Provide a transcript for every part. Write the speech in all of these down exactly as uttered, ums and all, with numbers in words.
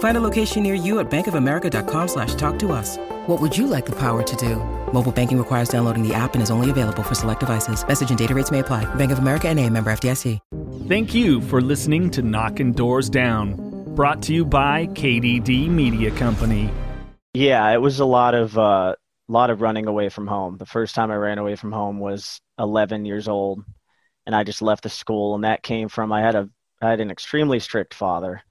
Find a location near you at bankofamerica.com slash talk to us. What would you like the power to do? Mobile banking requires downloading the app and is only available for select devices. Message and data rates may apply. Bank of America N A, member F D I C. Thank you for listening to Knocking Doors Down, brought to you by K D D Media Company. Yeah, it was a lot of a uh, lot of running away from home. The first time I ran away from home was eleven years old, and I just left the school. And that came from I had a I had an extremely strict father,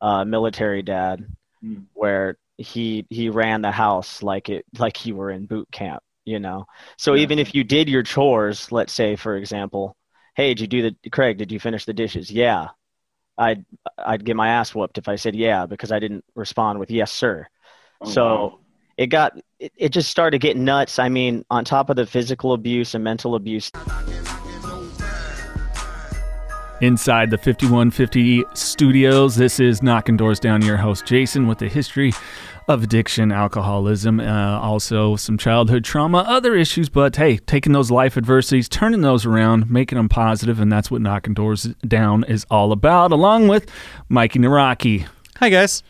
uh, military dad, mm. where. He he ran the house like it like you were in boot camp, you know. So yeah. Even if you did your chores, let's say, for example, hey, did you do the Craig? Did you finish the dishes? Yeah, I'd I'd get my ass whooped if I said yeah because I didn't respond with yes sir. Oh, so wow. it got it, it just started getting nuts. I mean, on top of the physical abuse and mental abuse. Inside the fifty-one fifty Studios, this is Knocking Doors Down, your host Jason with a history of addiction, alcoholism, uh, also some childhood trauma, other issues, but hey, taking those life adversities, turning those around, making them positive, and that's what Knocking Doors Down is all about, along with Mikey Naraki. Hi, guys.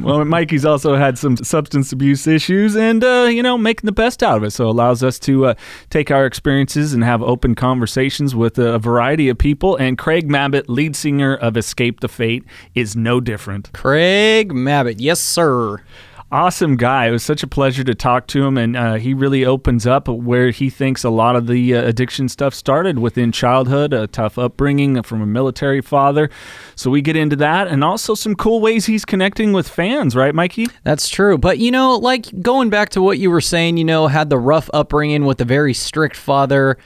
Well, Mikey's also had some substance abuse issues and, uh, you know, making the best out of it. So it allows us to uh, take our experiences and have open conversations with a variety of people. And Craig Mabbitt, lead singer of Escape the Fate, is no different. Craig Mabbitt. Yes, sir. Awesome guy. It was such a pleasure to talk to him, and uh, he really opens up where he thinks a lot of the uh, addiction stuff started within childhood, a tough upbringing from a military father. So we get into that, and also some cool ways he's connecting with fans, right, Mikey? That's true. But, you know, like going back to what you were saying, you know, had the rough upbringing with a very strict father,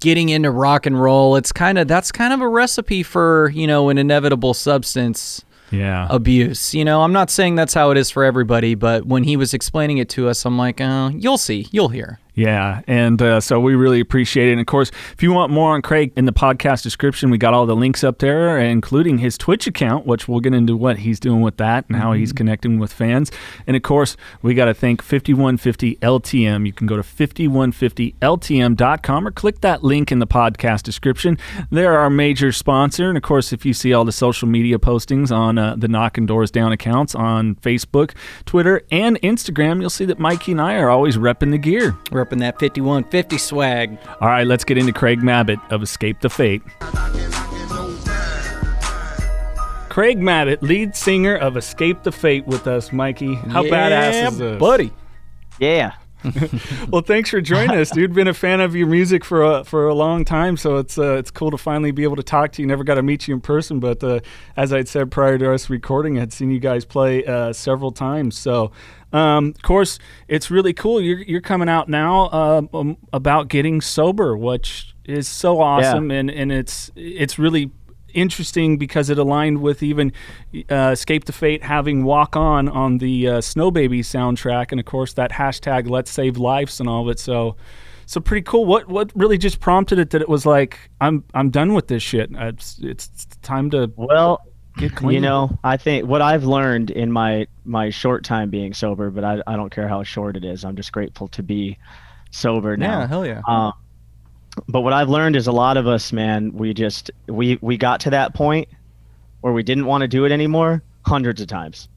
getting into rock and roll. It's kind of, that's kind of a recipe for, you know, an inevitable substance. Yeah. Abuse. You know, I'm not saying that's how it is for everybody, but when he was explaining it to us, I'm like, uh, you'll see, you'll hear. Yeah, and uh, so we really appreciate it. And, of course, if you want more on Craig, in the podcast description, we got all the links up there, including his Twitch account, which we'll get into what he's doing with that and how mm-hmm. he's connecting with fans. And, of course, we got to thank fifty-one fifty L T M. You can go to fifty-one fifty L T M dot com or click that link in the podcast description. They're our major sponsor. And, of course, if you see all the social media postings on uh, the Knocking Doors Down accounts on Facebook, Twitter, and Instagram, you'll see that Mikey and I are always repping the gear. We're in that fifty-one fifty swag. All right, let's get into Craig Mabbitt of Escape the Fate. Craig Mabbitt, lead singer of Escape the Fate with us, Mikey. How yeah, badass is this? Buddy. Yeah. Well, thanks for joining us, dude. Been a fan of your music for a, for a long time, so it's uh, it's cool to finally be able to talk to you. Never got to meet you in person, but uh, as I'd said prior to us recording, I'd seen you guys play uh, several times. So, um, of course, it's really cool. You're you're coming out now uh, um, about getting sober, which is so awesome, yeah. and and it's it's really. Interesting because it aligned with even uh, Escape the Fate having Walk On on the uh, Snow Baby soundtrack, and of course that hashtag Let's Save Lives and all of it. So, so pretty cool. What what really just prompted it that it was like I'm I'm done with this shit. It's it's, it's time to well get clean. You know, I think what I've learned in my my short time being sober, but I I don't care how short it is. I'm just grateful to be sober now. Yeah, hell yeah. Um, But what I've learned is a lot of us, man, we just, we, we got to that point where we didn't want to do it anymore hundreds of times.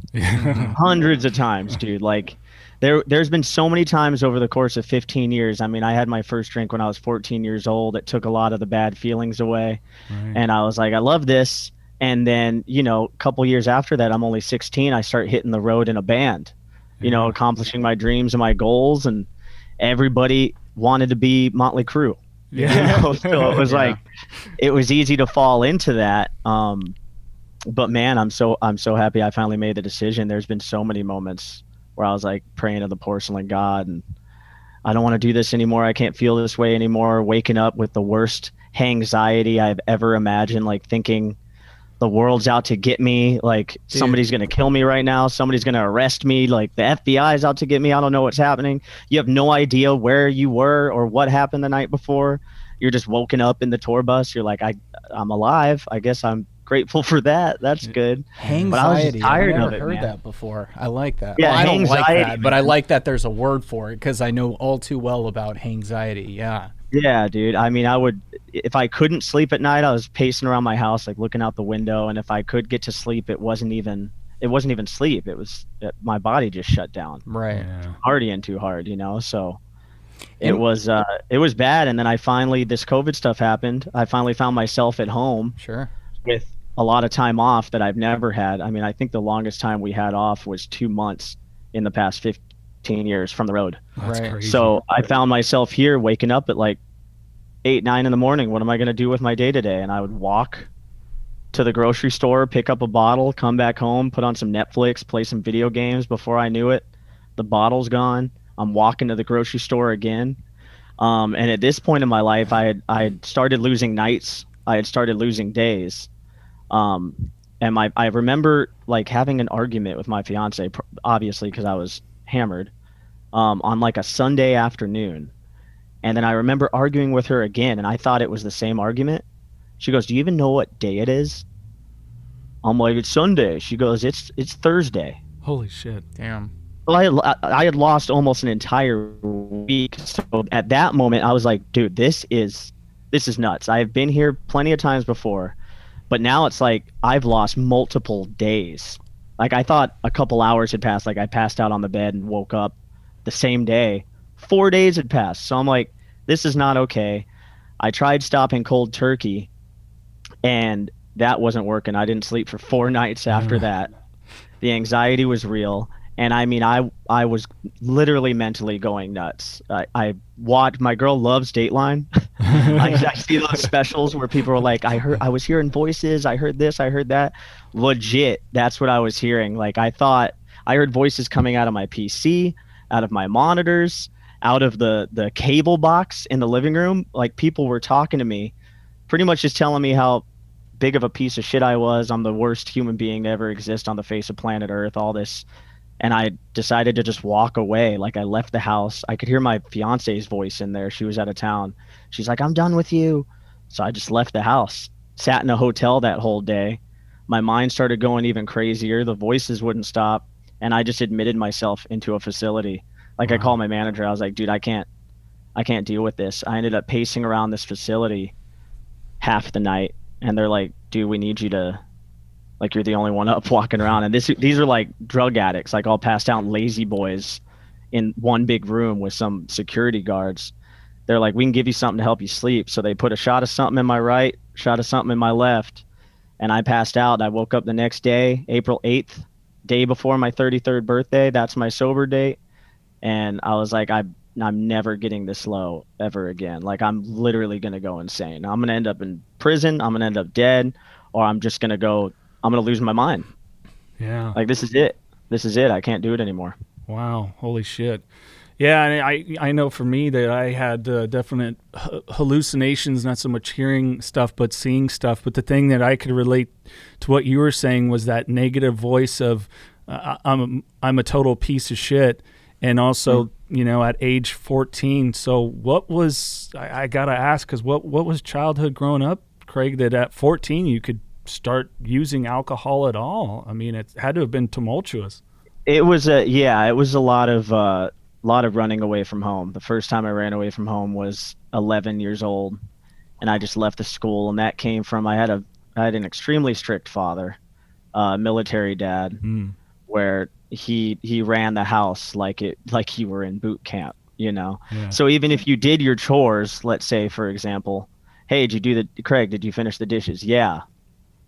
Hundreds of times, dude. Like, there, there's been so many times over the course of fifteen years. I mean, I had my first drink when I was fourteen years old. It took a lot of the bad feelings away. Right. And I was like, I love this. And then, you know, a couple years after that, I'm only sixteen. I start hitting the road in a band, you yeah. know, accomplishing my dreams and my goals. And everybody wanted to be Motley Crue. Yeah, you know, so it was yeah. like it was easy to fall into that. Um, but man, I'm so, I'm so happy I finally made the decision. There's been so many moments where I was like praying to the porcelain God and I don't want to do this anymore. I can't feel this way anymore. Waking up with the worst anxiety I've ever imagined, like thinking the world's out to get me. Like Dude. somebody's going to kill me right now. Somebody's going to arrest me. Like the F B I is out to get me. I don't know what's happening. You have no idea where you were or what happened the night before. You're just woken up in the tour bus. You're like, I, I'm alive. I guess I'm grateful for that. That's good. Hangxiety. But I was just tired I've never of it, heard man. that before. I like that. Yeah, well, I don't like that, man. But I like that there's a word for it because I know all too well about hangxiety. Yeah. Yeah, dude. I mean, I would, if I couldn't sleep at night, I was pacing around my house, like looking out the window. And if I could get to sleep, it wasn't even, it wasn't even sleep. It was it, my body just shut down. Right. Yeah. Partying too hard, you know? So it and, was, uh, it was bad. And then I finally, this COVID stuff happened. I finally found myself at home. Sure. With a lot of time off that I've never had. I mean, I think the longest time we had off was two months in the past fifteen years from the road. That's right. Crazy. So I found myself here waking up at like eight, nine in the morning. What am I going to do with my day today? And I would walk to the grocery store, pick up a bottle, come back home, put on some Netflix, play some video games. Before I knew it, the bottle's gone. I'm walking to the grocery store again. Um, and at this point in my life, I had, I had started losing nights. I had started losing days. Um, and my, I remember like having an argument with my fiance, obviously, cause I was hammered, um, on like a Sunday afternoon. And then I remember arguing with her again. And I thought it was the same argument. She goes, do you even know what day it is? I'm like, it's Sunday. She goes, it's, it's Thursday. Holy shit. Damn. Well, I, I had lost almost an entire week. So at that moment I was like, dude, this is, this is nuts. I've been here plenty of times before. But now it's like I've lost multiple days. Like I thought a couple hours had passed. Like I passed out on the bed and woke up the same day. Four days had passed. So I'm like, this is not okay. I tried stopping cold turkey and that wasn't working. I didn't sleep for four nights after that. The anxiety was real. And I mean, I I was literally mentally going nuts. I, I watched, my girl loves Dateline. I, I see those specials where people are like, I heard, I was hearing voices. I heard this, I heard that. Legit, that's what I was hearing. Like I thought, I heard voices coming out of my P C, out of my monitors, out of the, the cable box in the living room. Like people were talking to me, pretty much just telling me how big of a piece of shit I was. I'm the worst human being to ever exist on the face of planet Earth, all this. And I decided to just walk away. Like I left the house. I could hear my fiance's voice in there. She was out of town. She's like, I'm done with you. So I just left the house, sat in a hotel that whole day. My mind started going even crazier. The voices wouldn't stop. And I just admitted myself into a facility. Like wow. I called my manager. I was like, dude, I can't, I can't deal with this. I ended up pacing around this facility half the night. And they're like, dude, we need you to, like you're the only one up walking around. And this, these are like drug addicts, like all passed out lazy boys in one big room with some security guards. They're like, we can give you something to help you sleep. So they put a shot of something in my right, shot of something in my left. And I passed out. I woke up the next day, April eighth, day before my thirty-third birthday. That's my sober date. And I was like, I, I'm never getting this low ever again. Like I'm literally going to go insane. I'm going to end up in prison. I'm going to end up dead, or I'm just going to go, I'm going to lose my mind. Yeah. Like, this is it. This is it. I can't do it anymore. Wow. Holy shit. Yeah, I I know for me that I had uh, definite hallucinations, not so much hearing stuff, but seeing stuff. But the thing that I could relate to what you were saying was that negative voice of uh, I'm, a, I'm a total piece of shit. And also, mm-hmm. you know, at age fourteen. So what was, I, I got to ask, because what, what was childhood growing up, Craig, that at fourteen you could start using alcohol at all? I mean, it had to have been tumultuous. It was a yeah, it was a lot of uh, lot of running away from home. The first time I ran away from home was eleven years old, and I just left the school. And that came from I had a I had an extremely strict father, uh, military dad, mm. where he he ran the house like it like you were in boot camp, you know. Yeah. So even if you did your chores, let's say for example, hey, did you do the Craig? Did you finish the dishes? Yeah.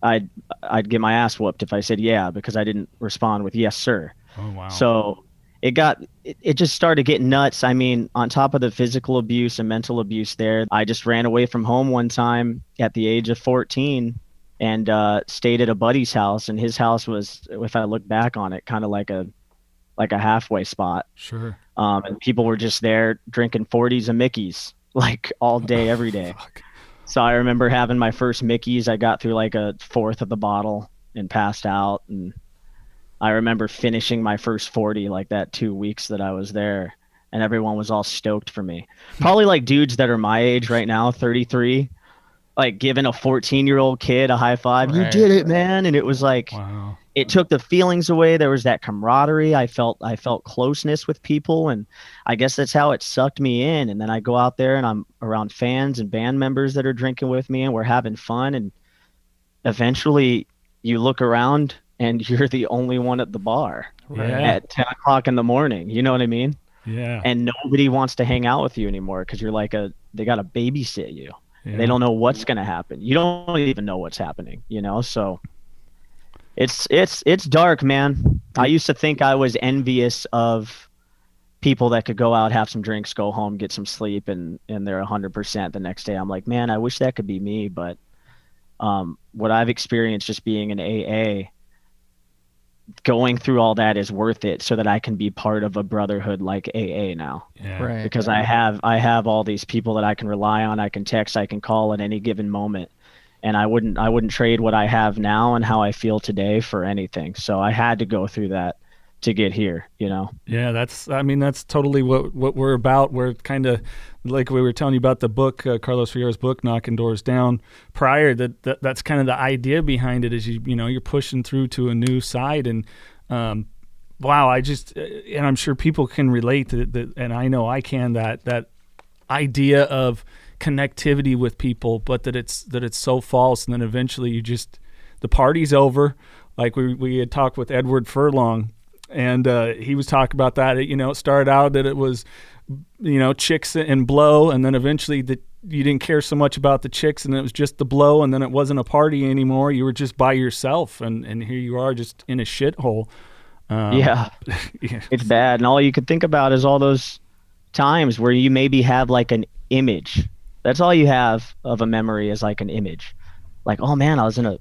I'd I'd get my ass whooped if I said yeah, because I didn't respond with yes, sir. Oh, wow. So it got it, it just started getting nuts. I mean, on top of the physical abuse and mental abuse there, I just ran away from home one time at the age of fourteen and uh, stayed at a buddy's house. And his house was, if I look back on it, kind of like a like a halfway spot. Sure. Um, and people were just there drinking forties and Mickeys like all day, every day. Oh, so I remember having my first Mickeys. I got through like a fourth of the bottle and passed out. And I remember finishing my first forty like that two weeks that I was there, and everyone was all stoked for me. Probably like dudes that are my age right now, thirty-three, like giving a fourteen-year-old kid a high five. Right. You did it, man. And it was like, wow. It took the feelings away. There was that camaraderie. I felt I felt closeness with people, and I guess that's how it sucked me in. And then I go out there and I'm around fans and band members that are drinking with me, and we're having fun. And eventually you look around and you're the only one at the bar yeah. at ten o'clock in the morning. You know what I mean? Yeah. And nobody wants to hang out with you anymore because you're like a they got to babysit you. Yeah. They don't know what's going to happen. You don't even know what's happening, you know? So It's it's it's dark, man. I used to think I was envious of people that could go out, have some drinks, go home, get some sleep, and, and they're one hundred percent the next day. I'm like, man, I wish that could be me. But um, what I've experienced just being in A A, going through all that is worth it so that I can be part of a brotherhood like A A now. Yeah. Right. Because I have I have all these people that I can rely on, I can text, I can call at any given moment. And I wouldn't I wouldn't trade what I have now and how I feel today for anything. So I had to go through that to get here, you know? Yeah, that's, I mean, that's totally what, what we're about. We're kind of, like we were telling you about the book, uh, Carlos Vieira's book, Knocking Doors Down, prior, that, that that's kind of the idea behind it is, you you know, you're pushing through to a new side. And um, wow, I just, and I'm sure people can relate to that, and I know I can, that that idea of connectivity with people, but that it's that it's so false. And then eventually you just, the party's over. Like we we had talked with Edward Furlong, and uh he was talking about that. It, you know, it started out that it was, you know, chicks and blow, and then eventually the you didn't care so much about the chicks, and it was just the blow, and then it wasn't a party anymore. You were just by yourself, and and here you are just in a shithole. Um, yeah. Yeah, it's bad. And all you could think about is all those times where you maybe have like an image. That's all you have of a memory is like an image. Like, oh man, I was in a,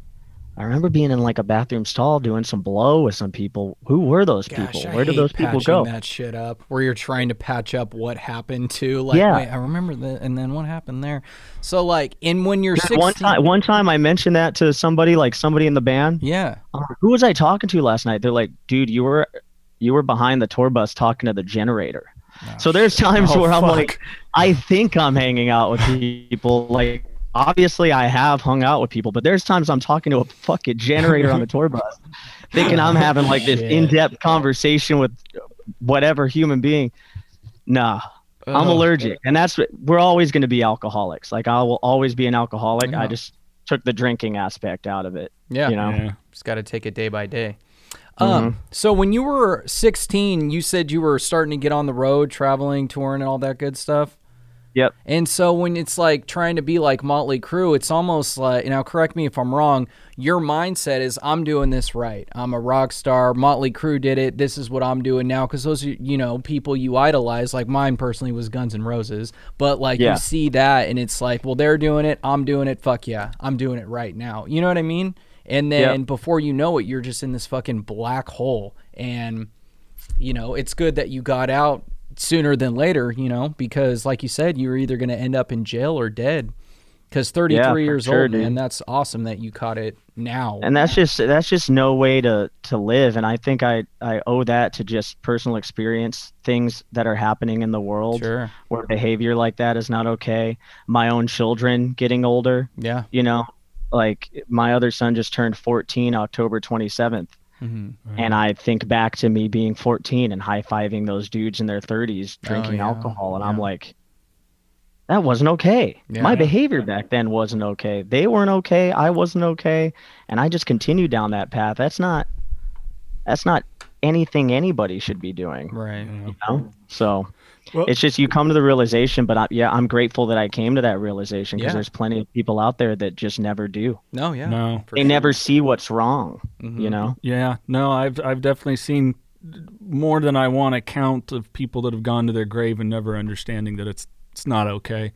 I remember being in like a bathroom stall doing some blow with some people. Who were those Gosh, people? I Where did those people go? That shit up where you're trying to patch up what happened to like, yeah. Wait, I remember that. And then what happened there? So like, and when you're sixteen, one time, one time I mentioned that to somebody, like somebody in the band. Yeah. Uh, who was I talking to last night? They're like, dude, you were, you were behind the tour bus talking to the generator. No, so there's times oh, where I'm fuck. like, I think I'm hanging out with people. Like, obviously I have hung out with people, but there's times I'm talking to a fucking generator on the tour bus thinking I'm having like this in-depth conversation with whatever human being. Nah, oh, I'm allergic. And that's what, we're always going to be alcoholics. Like I will always be an alcoholic. Yeah. I just took the drinking aspect out of it. Yeah. You know, yeah. Just got to take it day by day. Um, mm-hmm. So when you were sixteen, you said you were starting to get on the road, traveling, touring, and all that good stuff. Yep. And so when it's like trying to be like Motley Crue, it's almost like, now correct me if I'm wrong, your mindset is I'm doing this right. I'm a rock star. Motley Crue did it. This is what I'm doing now. Because those are, you know, people you idolize. Like mine personally was Guns N' Roses. But like yeah. you see that and it's like, well, they're doing it. I'm doing it. Fuck yeah. I'm doing it right now. You know what I mean? And then yep. before you know it, you're just in this fucking black hole. And, you know, it's good that you got out sooner than later, you know, because like you said, you're either going to end up in jail or dead. Because thirty-three yeah, years sure, old, dude. Man, that's awesome that you caught it now. And that's just that's just no way to, to live. And I think I, I owe that to just personal experience, things that are happening in the world sure. where behavior like that is not okay. My own children getting older, yeah, you know. Like my other son just turned fourteen October twenty-seventh. Mm-hmm. Right. And I think back to me being fourteen and high-fiving those dudes in their thirties drinking oh, yeah. alcohol. And yeah. I'm like, that wasn't okay. Yeah, my yeah. behavior back then wasn't okay. They weren't okay. I wasn't okay. And I just continued down that path. That's not, that's not anything anybody should be doing. Right. Yeah. You know? So well, it's just, you come to the realization, but I, yeah, I'm grateful that I came to that realization because yeah. there's plenty of people out there that just never do. No, yeah. No, they sure. never see what's wrong, mm-hmm. you know? Yeah, no, I've, I've definitely seen more than I want a count of people that have gone to their grave and never understanding that it's it's not okay.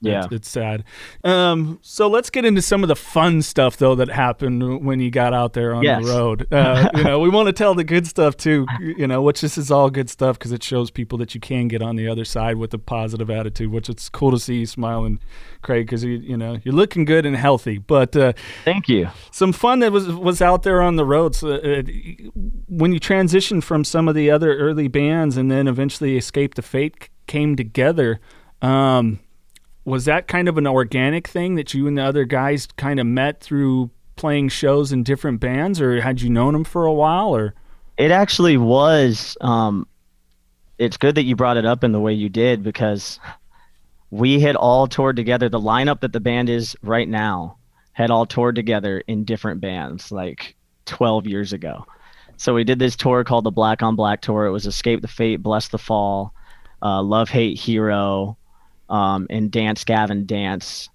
Yeah. It's, it's sad. Um, so let's get into some of the fun stuff, though, that happened when you got out there on yes. the road. Uh, you know, we want to tell the good stuff, too, you know, which this is all good stuff because it shows people that you can get on the other side with a positive attitude, which it's cool to see you smiling, Craig, because, you, you know, you're looking good and healthy. But uh, thank you. Some fun that was, was out there on the road. So, uh, when you transitioned from some of the other early bands and then eventually Escape the Fate came together, um, was that kind of an organic thing that you and the other guys kind of met through playing shows in different bands, or had you known them for a while? Or it actually was. Um, it's good that you brought it up in the way you did, because we had all toured together. The lineup that the band is right now had all toured together in different bands like twelve years ago. So we did this tour called the Black on Black Tour. It was Escape the Fate, Bless the Fall, uh, Love Hate Hero, um and Dance Gavin Dance,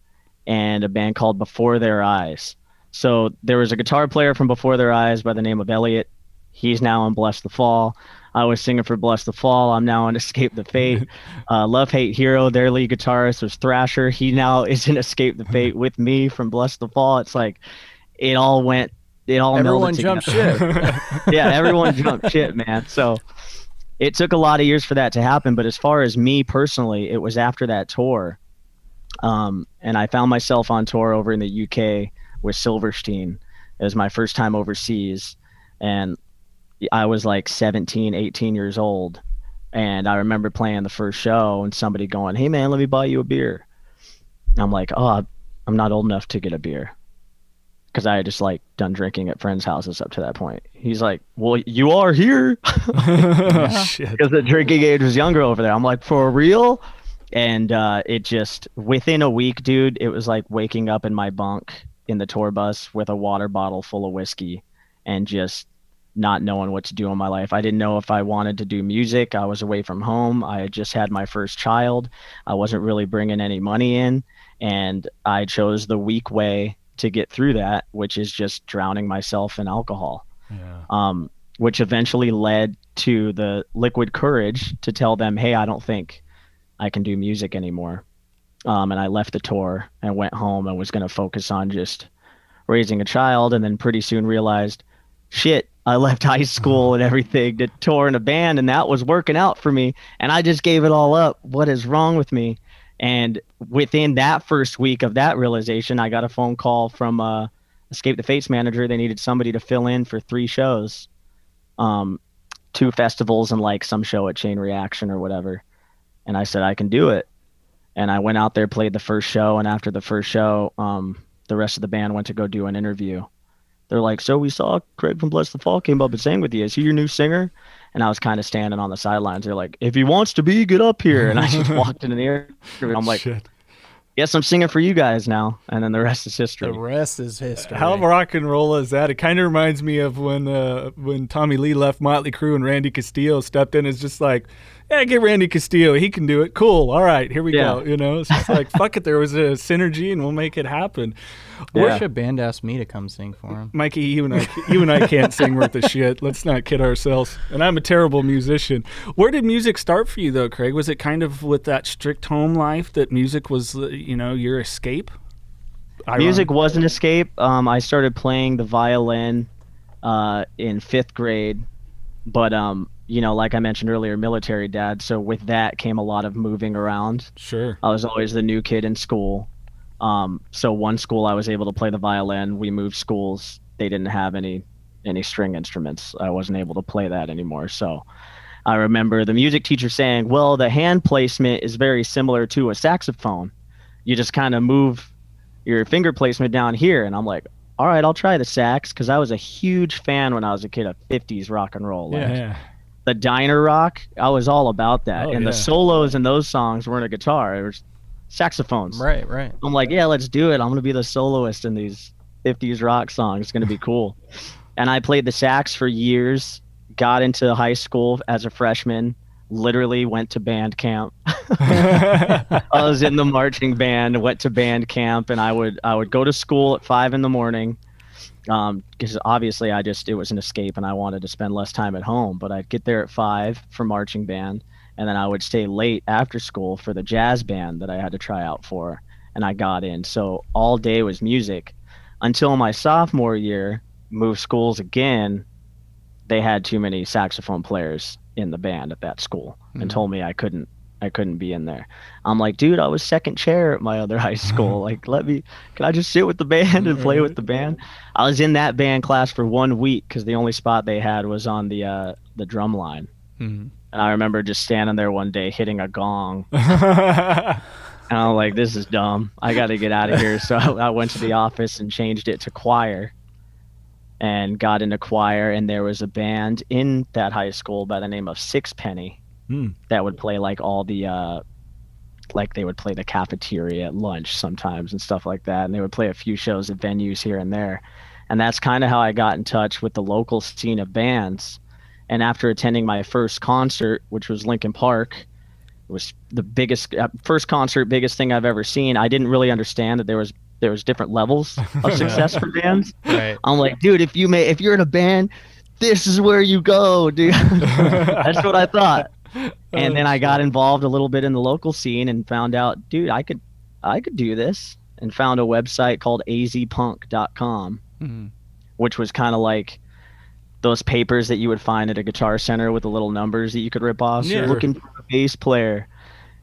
and a band called Before Their Eyes. So there was a guitar player from Before Their Eyes by the name of Elliot. He's now on Bless the Fall. I was singing for Bless the Fall. I'm now on Escape the Fate. uh Love Hate Hero, their lead guitarist was Thrasher. He now is in Escape the Fate with me from Bless the Fall. It's like it all went it all everyone jumped shit. Yeah, everyone jumped shit, man. So it took a lot of years for that to happen, but as far as me personally, it was after that tour. Um, and I found myself on tour over in the U K with Silverstein. It was my first time overseas, and I was like seventeen, eighteen years old. And I remember playing the first show and somebody going, "Hey man, let me buy you a beer." And I'm like, "Oh, I'm not old enough to get a beer." Because I had just like done drinking at friends' houses up to that point. He's like, "Well, you are here." Because the drinking age was younger over there. I'm like, "For real?" And uh, it just, within a week, dude, it was like waking up in my bunk in the tour bus with a water bottle full of whiskey and just not knowing what to do in my life. I didn't know if I wanted to do music. I was away from home. I had just had my first child. I wasn't really bringing any money in. And I chose the weak way to get through that, which is just drowning myself in alcohol. Yeah. Um, which eventually led to the liquid courage to tell them, "Hey, I don't think I can do music anymore." Um, and I left the tour and went home and was going to focus on just raising a child. And then pretty soon realized, shit, I left high school and everything to tour in a band, and that was working out for me. And I just gave it all up. What is wrong with me? And within that first week of that realization, I got a phone call from uh, Escape the Fates manager. They needed somebody to fill in for three shows, um, two festivals and like some show at Chain Reaction or whatever. And I said, "I can do it." And I went out there, played the first show. And after the first show, um, the rest of the band went to go do an interview. They're like, "So we saw Craig from Bless the Fall came up and sang with you. Is he your new singer?" And I was kind of standing on the sidelines. They're like, "If he wants to be, get up here." And I just walked in the air. And I'm like, shit. Yes, I'm singing for you guys now. And then the rest is history. The rest is history. How rock and roll is that? It kind of reminds me of when uh, when Tommy Lee left Motley Crue and Randy Castillo stepped in. It's just like, yeah, get Randy Castillo. He can do it. Cool. All right, here we yeah. go. You know, it's just like, fuck it. There was a synergy, and we'll make it happen. Yeah. Or should band asked me to come sing for him. Mikey, you and I, you and I can't sing worth a shit. Let's not kid ourselves. And I'm a terrible musician. Where did music start for you, though, Craig? Was it kind of with that strict home life that music was, you know, your escape? Ironic. Music was an escape. Um, I started playing the violin uh, in fifth grade, but um. You know, like I mentioned earlier, military dad. So with that came a lot of moving around. Sure. I was always the new kid in school. Um, so one school I was able to play the violin. We moved schools. They didn't have any any string instruments. I wasn't able to play that anymore. So I remember the music teacher saying, "Well, the hand placement is very similar to a saxophone. You just kind of move your finger placement down here." And I'm like, all right, I'll try the sax, because I was a huge fan when I was a kid of fifties rock and roll. Like, yeah, yeah. The diner rock, I was all about that. Oh, and yeah. The solos in those songs weren't a guitar, it was saxophones. Right, right. I'm like, yeah, let's do it. I'm going to be the soloist in these fifties rock songs. It's going to be cool. And I played the sax for years, got into high school as a freshman, literally went to band camp. I was in the marching band, went to band camp, and I would I would go to school at five in the morning, um, because obviously I just, it was an escape and I wanted to spend less time at home. But I'd get there at five for marching band, and then I would stay late after school for the jazz band that I had to try out for, and I got in. So all day was music until my sophomore year, moved schools again. They had too many saxophone players in the band at that school, mm-hmm. and told me I couldn't I couldn't be in there. I'm like, dude, I was second chair at my other high school. Like, let me, can I just sit with the band and play with the band? I was in that band class for one week because the only spot they had was on the uh, the drum line. Mm-hmm. And I remember just standing there one day hitting a gong. And I'm like, this is dumb. I got to get out of here. So I, I went to the office and changed it to choir and got into choir. And there was a band in that high school by the name of Sixpenny. Mm. That would play like all the, uh, like they would play the cafeteria at lunch sometimes and stuff like that. And they would play a few shows at venues here and there. And that's kind of how I got in touch with the local scene of bands. And after attending my first concert, which was Linkin Park, it was the biggest, uh, first concert, biggest thing I've ever seen. I didn't really understand that there was there was different levels of success for bands. Right. I'm like, dude, if you may, if you're in a band, this is where you go, dude. That's what I thought. And then I got involved a little bit in the local scene and found out, dude, I could, I could do this, and found a website called A Z punk dot com, mm-hmm. which was kind of like those papers that you would find at a guitar center with the little numbers that you could rip off. So yeah. You're looking for a bass player.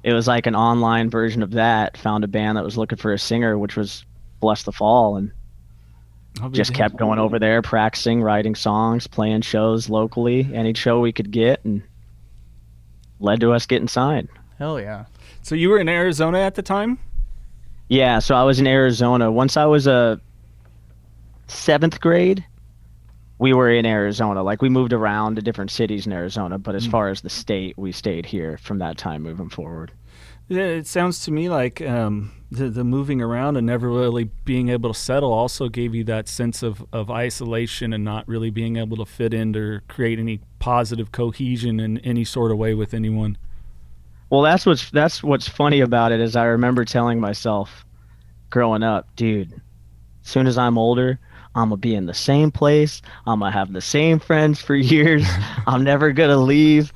It was like an online version of that. Found a band that was looking for a singer, which was Bless the Fall, and just kept cool. going over there, practicing, writing songs, playing shows locally, yeah. any show we could get, and led to us getting signed. Hell yeah. So you were in Arizona at the time? Yeah, so I was in Arizona. Once I was a seventh grade, we were in Arizona. Like, we moved around to different cities in Arizona, but as far as the state, we stayed here from that time moving forward. It sounds to me like um, the, the moving around and never really being able to settle also gave you that sense of, of isolation and not really being able to fit in or create any positive cohesion in any sort of way with anyone. Well, that's what's, that's what's funny about it is I remember telling myself growing up, dude, as soon as I'm older, I'm going to be in the same place. I'm going to have the same friends for years. I'm never going to leave.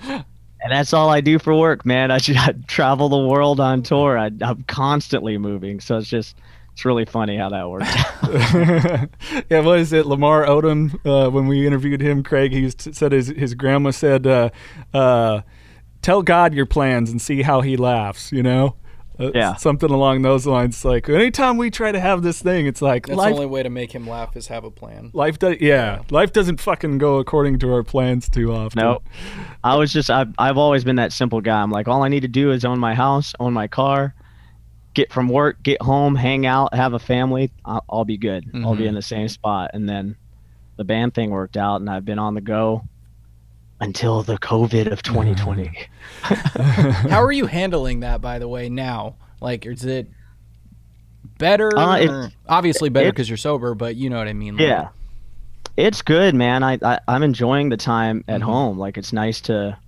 And that's all I do for work, man. I, I travel the world on tour. I, I'm constantly moving. So it's just, it's really funny how that works. Yeah, what is it? Lamar Odom, uh, when we interviewed him, Craig, he said his, his grandma said, uh, uh, tell God your plans and see how he laughs, you know? Uh, yeah. Something along those lines. Like, anytime we try to have this thing, it's like, that's life, the only way to make him laugh is have a plan. Life does, yeah, yeah. Life doesn't fucking go according to our plans too often. No, nope. I was just, I've, I've always been that simple guy. I'm like, all I need to do is own my house, own my car, get from work, get home, hang out, have a family. I'll, I'll be good. Mm-hmm. I'll be in the same spot. And then the band thing worked out, and I've been on the go until the COVID of twenty twenty. How are you handling that, by the way, now? Like, is it better? Uh, it, obviously better because you're sober, but you know what I mean. Like, yeah. It's good, man. I, I, I'm enjoying the time at mm-hmm. home. Like, it's nice to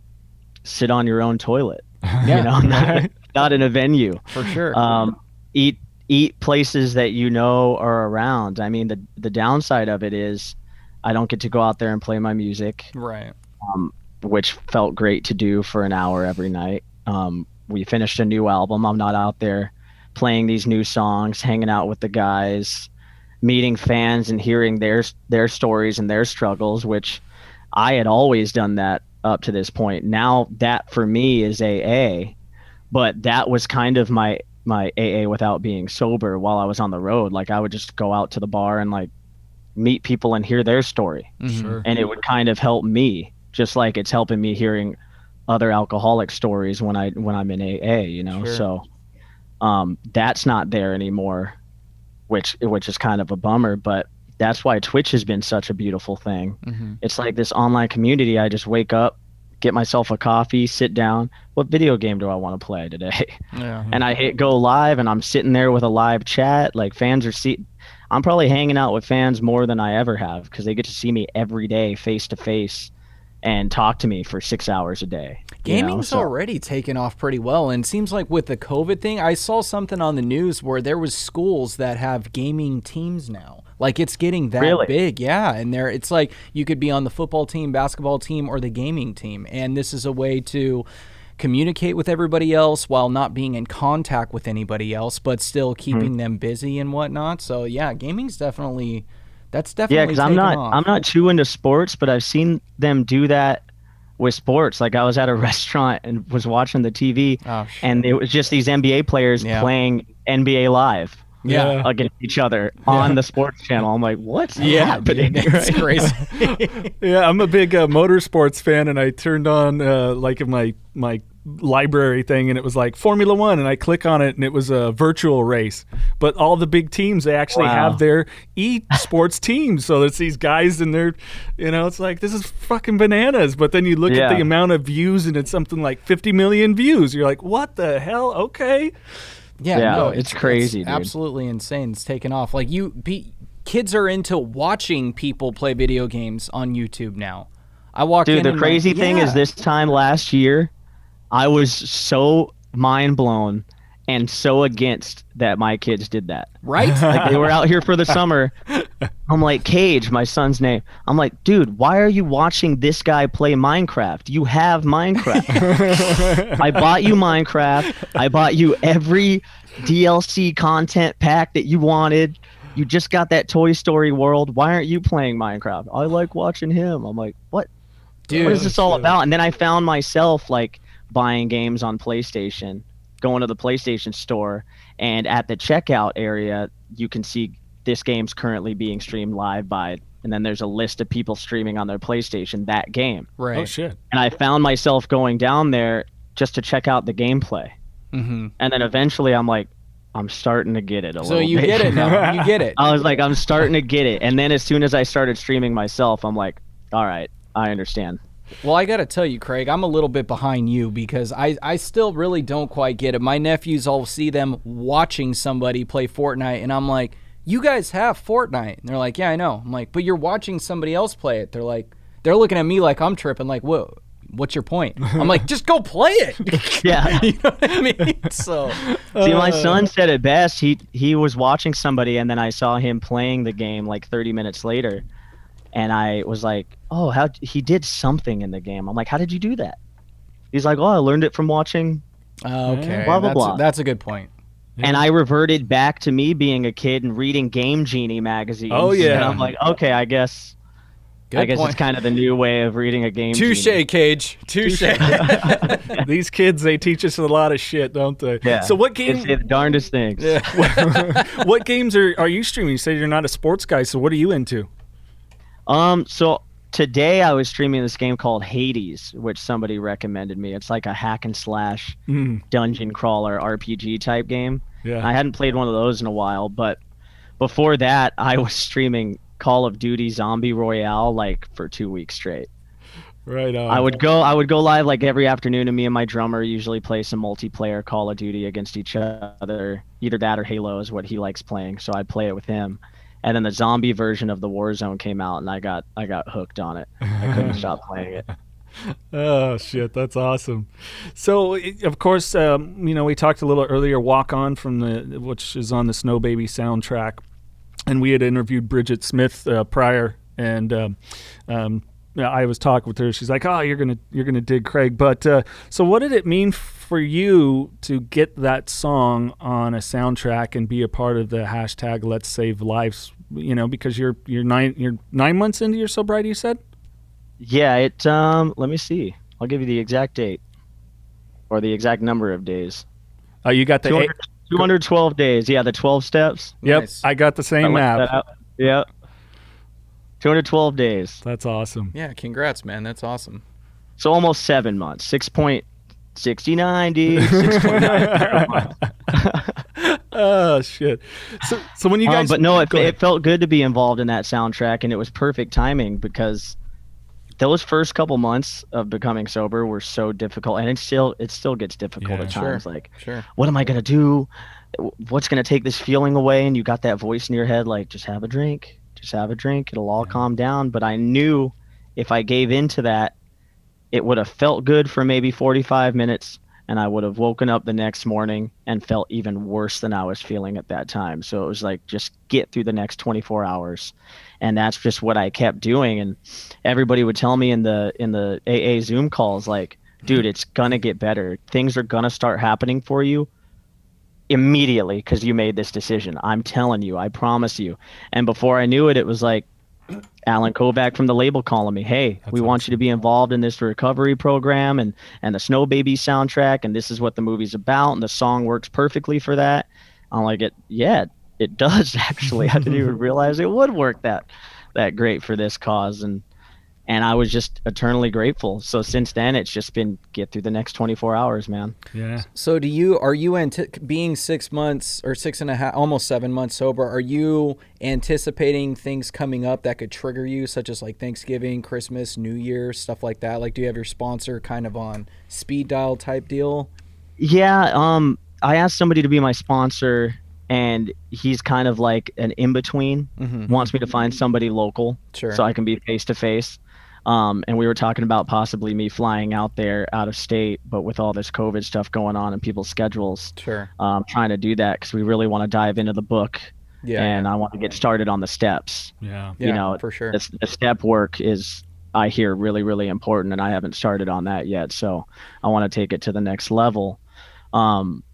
sit on your own toilet. Yeah. You know, not, not in a venue. For sure. Um, eat eat places that you know are around. I mean, the the downside of it is I don't get to go out there and play my music. Right. Um, which felt great to do for an hour every night. Um, we finished a new album. I'm not out there playing these new songs, hanging out with the guys, meeting fans and hearing their their stories and their struggles, which I had always done that up to this point. Now that for me is A A, but that was kind of my, my A A without being sober while I was on the road. Like, I would just go out to the bar and like meet people and hear their story. Mm-hmm. And it would kind of help me. Just like it's helping me hearing other alcoholic stories when I when I'm in A A, you know. Sure. So um, that's not there anymore, which which is kind of a bummer. But that's why Twitch has been such a beautiful thing. Mm-hmm. It's like this online community. I just wake up, get myself a coffee, sit down. What video game do I want to play today? Yeah. And I hit go live, and I'm sitting there with a live chat. Like, fans are see. I'm probably hanging out with fans more than I ever have because they get to see me every day, face to face. and talk to me for six hours a day. Gaming's you know, so. already taken off pretty well, and it seems like with the COVID thing, I saw something on the news where there was schools that have gaming teams now. Like, it's getting that really? big, yeah. And there, it's like you could be on the football team, basketball team, or the gaming team, and this is a way to communicate with everybody else while not being in contact with anybody else, but still keeping mm-hmm. them busy and whatnot. So yeah, gaming's definitely... That's definitely yeah, because I'm not off. I'm not too into sports, but I've seen them do that with sports. Like, I was at a restaurant and was watching the T V, oh, and it was just these N B A players yeah. playing N B A Live yeah. against each other yeah. on the sports channel. I'm like, what's yeah, happening? Dude, that's crazy. Yeah, I'm a big uh, motorsports fan, and I turned on uh, like my my. library thing, and it was like Formula One, and I click on it, and it was a virtual race, but all the big teams, they actually wow. have their e-sports teams. So it's these guys, and they're, you know, it's like, this is fucking bananas. But then you look yeah. at the amount of views, and it's something like fifty million views. You're like, what the hell? Okay. Yeah, yeah no, it's, it's crazy. It's dude. absolutely insane. It's taken off. Like, you be, kids are into watching people play video games on YouTube now. I walked dude, in. Dude, the crazy like, thing yeah. is, this time last year, I was so mind blown and so against that my kids did that. Right? Like, they were out here for the summer. I'm like, Cage, my son's name. I'm like, dude, why are you watching this guy play Minecraft? You have Minecraft. I bought you Minecraft. I bought you every D L C content pack that you wanted. You just got that Toy Story world. Why aren't you playing Minecraft? I like watching him. I'm like, what? Dude, what is this all dude. about? And then I found myself, like, buying games on PlayStation, going to the PlayStation store, and at the checkout area, you can see this game's currently being streamed live by, and then there's a list of people streaming on their PlayStation that game. Right. Oh, shit. And I found myself going down there just to check out the gameplay. Mm-hmm. And then eventually I'm like, I'm starting to get it a so little bit. So you get it now. You get it. I was like, I'm starting to get it. And then as soon as I started streaming myself, I'm like, all right, I understand. Well, I got to tell you, Craig, I'm a little bit behind you because I, I still really don't quite get it. My nephews, I'll see them watching somebody play Fortnite, and I'm like, you guys have Fortnite. And they're like, yeah, I know. I'm like, but you're watching somebody else play it. They're like, they're looking at me like I'm tripping, like, whoa, what's your point? I'm like, just go play it. Yeah. You know what I mean? So, see, my son said it best. He, he was watching somebody, and then I saw him playing the game like thirty minutes later. And I was like, oh, how he did something in the game. I'm like, how did you do that? He's like, oh, I learned it from watching uh, okay. blah, blah, that's, blah. That's a good point. Yeah. And I reverted back to me being a kid and reading Game Genie magazines. Oh, yeah. And I'm like, okay, I guess good I guess point. It's kind of the new way of reading a Game Touché, Genie. Touché, Cage. Touché. These kids, they teach us a lot of shit, don't they? Yeah. So what games? It's the darndest things. Yeah. What games are, are you streaming? You say you're not a sports guy, so what are you into? Um, so today I was streaming this game called Hades, which somebody recommended me. It's like a hack and slash mm. dungeon crawler R P G type game. Yeah. I hadn't played one of those in a while, but before that I was streaming Call of Duty Zombie Royale like for two weeks straight. Right on. I would go, I would go live like every afternoon, and me and my drummer usually play some multiplayer Call of Duty against each other. Either that or Halo is what he likes playing, so I play it with him. And then the zombie version of the Warzone came out, and I got I got hooked on it. I couldn't stop playing it. Oh, shit. That's awesome. So, of course, um, you know, we talked a little earlier, Walk On, from the which is on the Snow Baby soundtrack. And we had interviewed Bridget Smith uh, prior, and um, um, I was talking with her. She's like, oh, you're going you're gonna dig Craig. But uh, so what did it mean for you to get that song on a soundtrack and be a part of the hashtag Let's Save Lives, you know, because you're you're nine you're nine months into your sobriety, you said? Yeah, it um let me see. I'll give you the exact date or the exact number of days. Oh, you got the two hundred, eight, two hundred twelve days. Yeah, the twelve steps. Yep. Nice. I got the same app. Yep. two hundred twelve days. That's awesome. Yeah, congrats, man. That's awesome. So almost seven months. six point sixty-nine, dude. six point nine. Oh, shit. So, so when you guys... Um, but no, it, it felt good to be involved in that soundtrack, and it was perfect timing because those first couple months of becoming sober were so difficult, and it still it still gets difficult yeah, at times. Sure, like, sure. What am I going to do? What's going to take this feeling away? And you got that voice in your head like, just have a drink. Just have a drink. It'll all yeah. calm down. But I knew if I gave in to that, It would have felt good for maybe forty-five minutes, and I would have woken up the next morning and felt even worse than I was feeling at that time. So it was like, just get through the next twenty-four hours. And that's just what I kept doing. And everybody would tell me in the in the A A Zoom calls, like, dude, it's gonna get better. Things are gonna start happening for you immediately because you made this decision. I'm telling you, I promise you. And before I knew it, it was like, Alan Kovac from the label calling me, hey, That's we awesome. want you to be involved in this recovery program and, and the Snow Baby soundtrack, and this is what the movie's about, and the song works perfectly for that. I'm like, it, yeah, it does, actually. I didn't even realize it would work that that great for this cause, and and I was just eternally grateful. So since then, it's just been get through the next twenty-four hours, man. Yeah. So do you, are you, anti- being six months or six and a half, almost seven months sober, are you anticipating things coming up that could trigger you, such as like Thanksgiving, Christmas, New Year, stuff like that? Like, do you have your sponsor kind of on speed dial type deal? Yeah. Um, I asked somebody to be my sponsor, and he's kind of like an in-between, mm-hmm. wants me to find somebody local, sure. so I can be face-to-face. Um, and we were talking about possibly me flying out there out of state, but with all this COVID stuff going on and people's schedules, sure. um, trying to do that because we really want to dive into the book, yeah, and I want to get started on the steps. Yeah, you yeah, know, for sure. The, the step work is, I hear, really, really important, and I haven't started on that yet. So I want to take it to the next level. Um,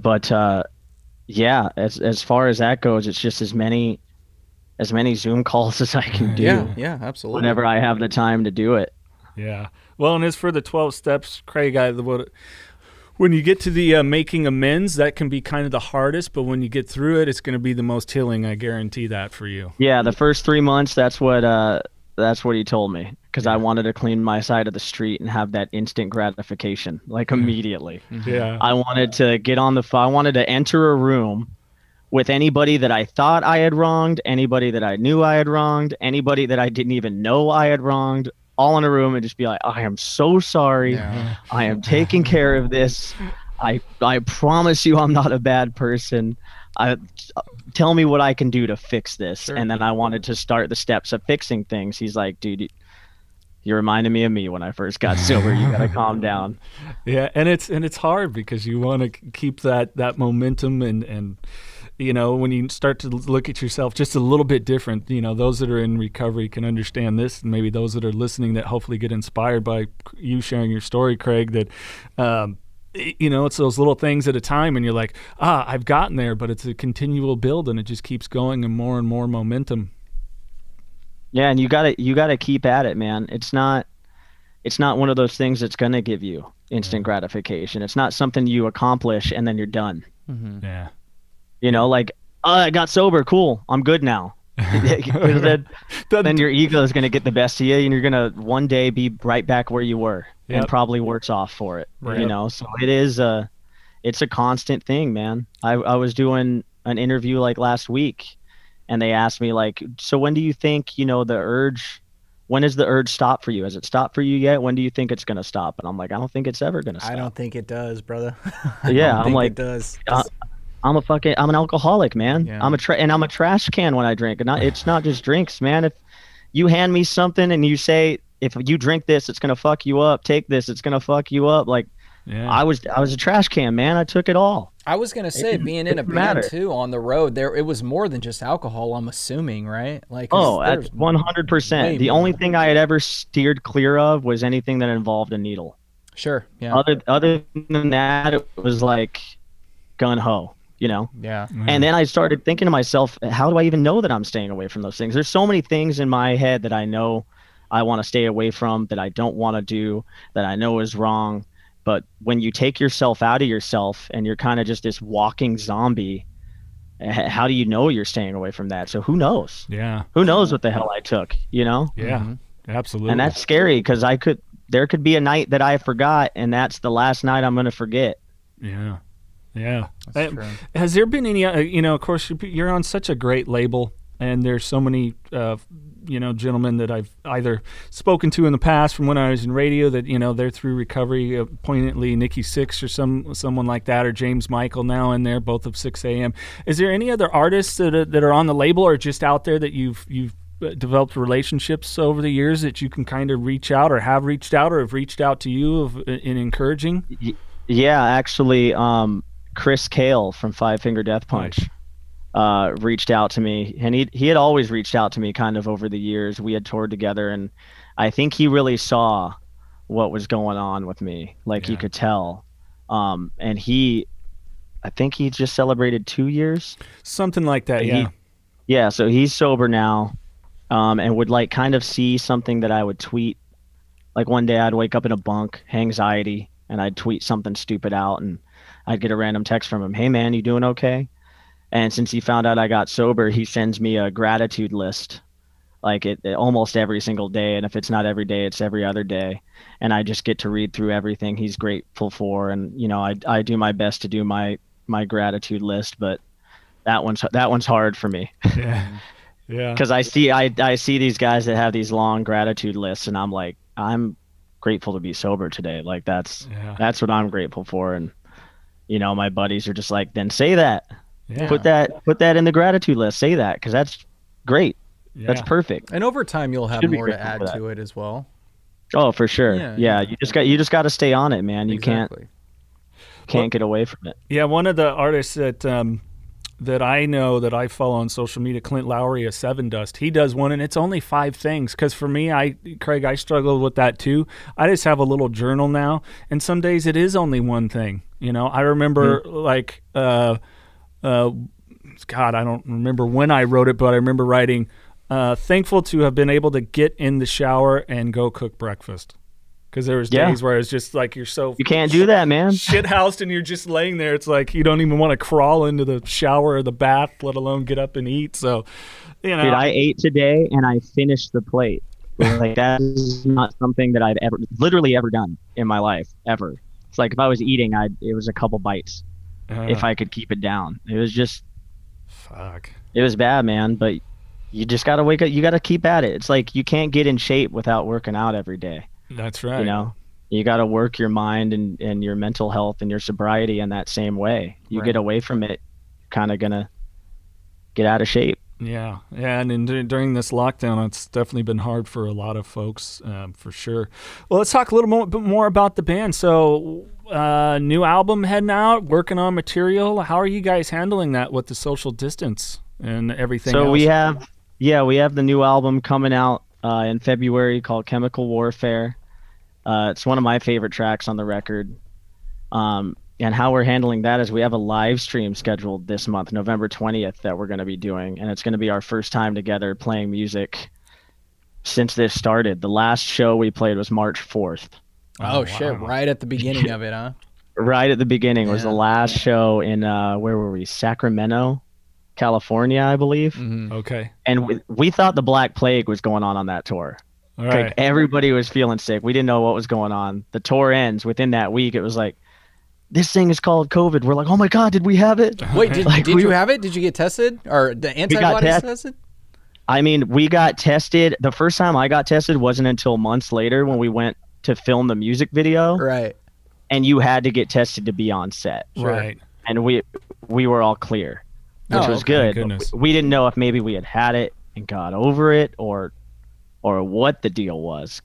but uh, yeah, as as far as that goes, it's just as many. as many Zoom calls as I can do. Yeah, yeah, absolutely. Whenever I have the time to do it. Yeah. Well, and as for the twelve steps, Craig, I, when you get to the uh, making amends, that can be kind of the hardest, but when you get through it, it's going to be the most healing. I guarantee that for you. Yeah, the first three months, that's what uh, that's what he told me, because yeah. I wanted to clean my side of the street and have that instant gratification, like immediately. Yeah. I wanted to get on the, I wanted to enter a room with anybody that I thought I had wronged, anybody that I knew I had wronged, anybody that I didn't even know I had wronged, all in a room, and just be like, I am so sorry. Yeah. I am taking care of this. I I promise you I'm not a bad person. I, tell me what I can do to fix this. Sure. And then I wanted to start the steps of fixing things. He's like, dude, you reminded me of me when I first got sober. You gotta calm down. Yeah, and it's and it's hard because you want to keep that, that momentum and and you know, when you start to look at yourself just a little bit different, you know, those that are in recovery can understand this, and maybe those that are listening that hopefully get inspired by you sharing your story, Craig, that, um, you know, it's those little things at a time, and you're like, ah, I've gotten there, but it's a continual build, and it just keeps going and more and more momentum. Yeah, and you gotta you gotta keep at it, man. It's not it's not one of those things that's gonna give you instant gratification. It's not something you accomplish and then you're done. Mm-hmm. Yeah. You know, like, oh, I got sober. Cool. I'm good now. then, then your ego is going to get the best of you, and you're going to one day be right back where you were, yep. and probably worse off for it. Yep. You know, so it is a, it's a constant thing, man. I, I was doing an interview like last week, and they asked me, like, so when do you think, you know, the urge, when does the urge stop for you? Has it stopped for you yet? When do you think it's going to stop? And I'm like, I don't think it's ever going to stop. I don't think it does, brother. Yeah. I'm like, it does. I, I'm a fucking, I'm an alcoholic, man. Yeah. I'm a tra- and I'm a trash can when I drink. And not, it's not just drinks, man. If you hand me something and you say, if you drink this, it's gonna fuck you up. Take this, it's gonna fuck you up. Like, yeah. I was, I was a trash can, man. I took it all. I was gonna say, it, being it in a band too on the road, there it was more than just alcohol. I'm assuming, right? Like, oh, that's one hundred percent. The only thing I had ever steered clear of was anything that involved a needle. Sure. Yeah. Other, other than that, it was like gun ho. You know? Yeah. Mm-hmm. And then I started thinking to myself, how do I even know that I'm staying away from those things? There's so many things in my head that I know I want to stay away from, that I don't want to do, that I know is wrong. But when you take yourself out of yourself and you're kind of just this walking zombie, how do you know you're staying away from that? So who knows? Yeah. Who knows what the hell I took, you know? Yeah, mm-hmm. Absolutely. And that's scary because I could, there could be a night that I forgot, and that's the last night I'm going to forget. Yeah. Yeah. That's true. Has there been any, you know, of course, you're on such a great label, and there's so many, uh, you know, gentlemen that I've either spoken to in the past from when I was in radio that, you know, they're through recovery, uh, poignantly Nikki Sixx or some someone like that, or James Michael now in there, both of six a.m. Is there any other artists that are, that are on the label or just out there that you've, you've developed relationships over the years that you can kind of reach out, or have reached out, or have reached out to you of, in encouraging? Yeah, actually, um, Chris Kale from Five Finger Death Punch nice. uh, reached out to me, and he he had always reached out to me kind of over the years. We had toured together, and I think he really saw what was going on with me. Like, yeah. he could tell. Um, and he, I think he just celebrated two years. Something like that, yeah. He, yeah, so he's sober now, um, and would like kind of see something that I would tweet. Like, one day I'd wake up in a bunk, anxiety, and I'd tweet something stupid out, and I'd get a random text from him. Hey, man, you doing okay? And since he found out I got sober, he sends me a gratitude list. Like it, it almost every single day. And if it's not every day, it's every other day. And I just get to read through everything he's grateful for. And, you know, I, I do my best to do my, my gratitude list, but that one's, that one's hard for me. Yeah. Yeah. Cause I see, I, I see these guys that have these long gratitude lists, and I'm like, I'm grateful to be sober today. Like that's, yeah. that's what I'm grateful for. And, you know, my buddies are just like, then say that, yeah. put that, put that in the gratitude list, say that. Cause that's great. Yeah. That's perfect. And over time, you'll have more to add to it as well. Oh, for sure. Yeah, yeah, yeah. you just got you just got to stay on it, man. You exactly. can't can't well, get away from it. Yeah, one of the artists that um, that I know that I follow on social media, Clint Lowry of Seven Dust, he does one, and it's only five things. Because for me, I Craig, I struggle with that too. I just have a little journal now, and some days it is only one thing. You know, I remember mm-hmm. like, uh, uh, God, I don't remember when I wrote it, but I remember writing. Uh, thankful to have been able to get in the shower and go cook breakfast, because there was yeah. days where it's just like you're so you can't do that, man. Shit housed, and you're just laying there. It's like you don't even want to crawl into the shower or the bath, let alone get up and eat. So, you know, dude, I ate today and I finished the plate. Like that is not something that I've ever, literally ever done in my life ever. It's like if I was eating, I it was a couple bites uh, if I could keep it down. It was just fuck. It was bad, man, but. You just got to wake up. You got to keep at it. It's like you can't get in shape without working out every day. That's right. You know, you got to work your mind and, and your mental health and your sobriety in that same way. You right. get away from it, you're kind of going to get out of shape. Yeah. Yeah. And in, during this lockdown, it's definitely been hard for a lot of folks, um, for sure. Well, let's talk a little more, bit more about the band. So uh, new album heading out, working on material. How are you guys handling that with the social distance and everything So else? we have... Yeah, we have the new album coming out uh, in February called Chemical Warfare. Uh, it's one of my favorite tracks on the record. Um, and how we're handling that is we have a live stream scheduled this month, November twentieth, that we're going to be doing. And it's going to be our first time together playing music since this started. The last show we played was March fourth. Oh, oh shit. Wow. Right at the beginning of it, huh? Right at the beginning yeah. was the last show in, uh, where were we, Sacramento? California, I believe. Mm-hmm. Okay. And we, we thought the Black Plague was going on on that tour. All right. Like everybody was feeling sick. We didn't know what was going on. The tour ends within that week. It was like, this thing is called COVID. We're like, oh my God, did we have it? Wait, did, like, did we, you have it? Did you get tested? Or the antibodies te- tested? I mean, we got tested. The first time I got tested wasn't until months later when we went to film the music video. Right. And you had to get tested to be on set. Right. And we we were all clear. Which oh, was okay, good. We, we didn't know if maybe we had had it and got over it or or what the deal was.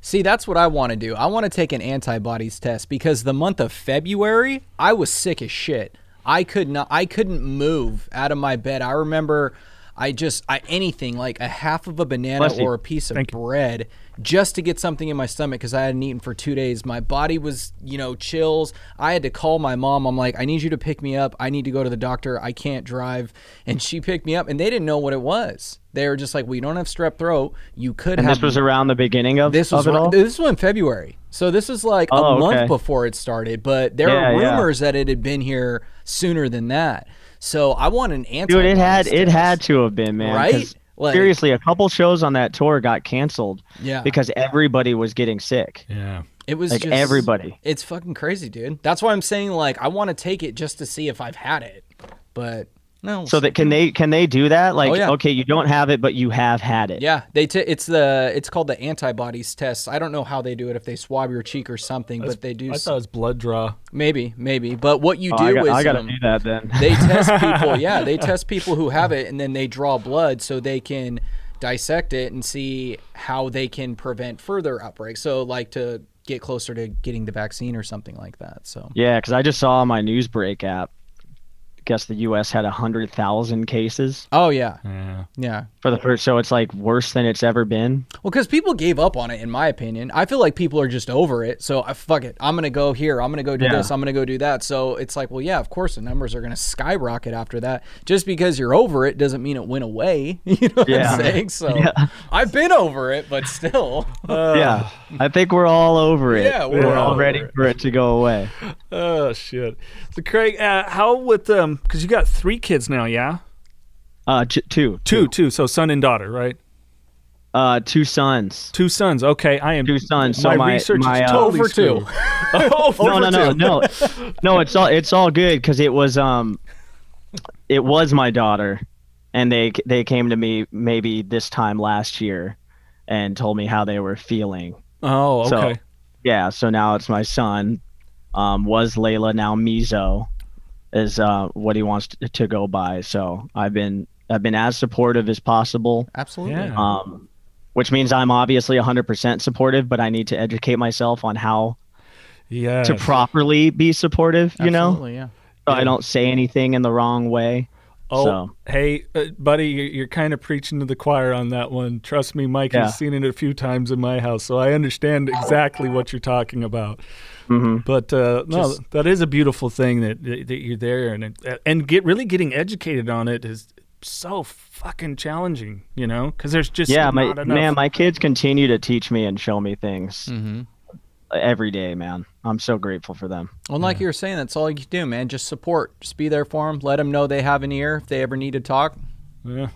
See, that's what I want to do. I want to take an antibodies test because the month of February, I was sick as shit. I could not, I couldn't move out of my bed. I remember I just, I anything like a half of a banana or a piece of Thank bread you. Just to get something in my stomach because I hadn't eaten for two days. My body was, you know, chills. I had to call my mom. I'm like, I need you to pick me up. I need to go to the doctor. I can't drive. And she picked me up and they didn't know what it was. They were just like, we don't have strep throat. You could and have. And this was around the beginning of, this was of it all? This was in February. So this was like oh, a okay. month before it started. But there yeah, were rumors yeah. that it had been here sooner than that. So I want an answer. Dude, it had it had to have been, man. Right? Like, seriously, a couple shows on that tour got canceled. Yeah. Because everybody was getting sick. Yeah. It was like just, everybody. It's fucking crazy, dude. That's why I'm saying like I want to take it just to see if I've had it. But no. So that can they can they do that? Like oh, yeah. okay, you don't have it, but you have had it. Yeah. They t- it's the it's called the antibodies test. I don't know how they do it if they swab your cheek or something, That's, but they do. I thought it was blood draw. Maybe, maybe. But what you oh, do I got, is I gotta um, do that then. They test people. Yeah, they test people who have it, and then they draw blood so they can dissect it and see how they can prevent further outbreaks. So like to get closer to getting the vaccine or something like that. So yeah, because I just saw on my Newsbreak app, I guess the U S had one hundred thousand cases. Oh, yeah. Yeah. Yeah. For the first, so it's like worse than it's ever been. Well, because people gave up on it, in my opinion. I feel like people are just over it. So I, fuck it. I'm going to go here. I'm going to go do yeah. this. I'm going to go do that. So it's like, well, yeah, of course the numbers are going to skyrocket after that. Just because you're over it doesn't mean it went away. You know what yeah. I'm saying? So yeah. I've been over it, but still. Uh, yeah. I think we're all over it. Yeah, we're, we're all ready it. for it to go away. Oh, shit. So, Craig, uh, how with um, because you got three kids now, yeah? Uh, ch- two. two. Two, two. So son and daughter, right? Uh, two sons. Two sons. Okay, I am. Two sons. So my, my research my, is totally over two. oh, no, no, no, no, no. No, it's all it's all good because it was um, it was my daughter, and they they came to me maybe this time last year, and told me how they were feeling. Oh, okay. So, yeah. So now it's my son. Um, was Layla now Mizo? Is uh, what he wants to, to go by. So I've been I've been as supportive as possible. Absolutely. Yeah. Um, which means I'm obviously one hundred percent supportive, but I need to educate myself on how yes. to properly be supportive. Absolutely, you know, Absolutely. Yeah. So yeah. I don't say anything in the wrong way. Oh, so. Hey, buddy, you're kind of preaching to the choir on that one. Trust me, Mike yeah. has seen it a few times in my house, so I understand exactly what you're talking about. Mm-hmm. But uh, no, Just, that is a beautiful thing that that you're there, and and get really getting educated on it is so fucking challenging, you know, because there's just yeah, my not enough. Man, my kids continue to teach me and show me things mm-hmm. every day, man. I'm so grateful for them. Well, like yeah. you were saying, that's all you can do, man. Just support, just be there for them, let them know they have an ear if they ever need to talk. Yeah,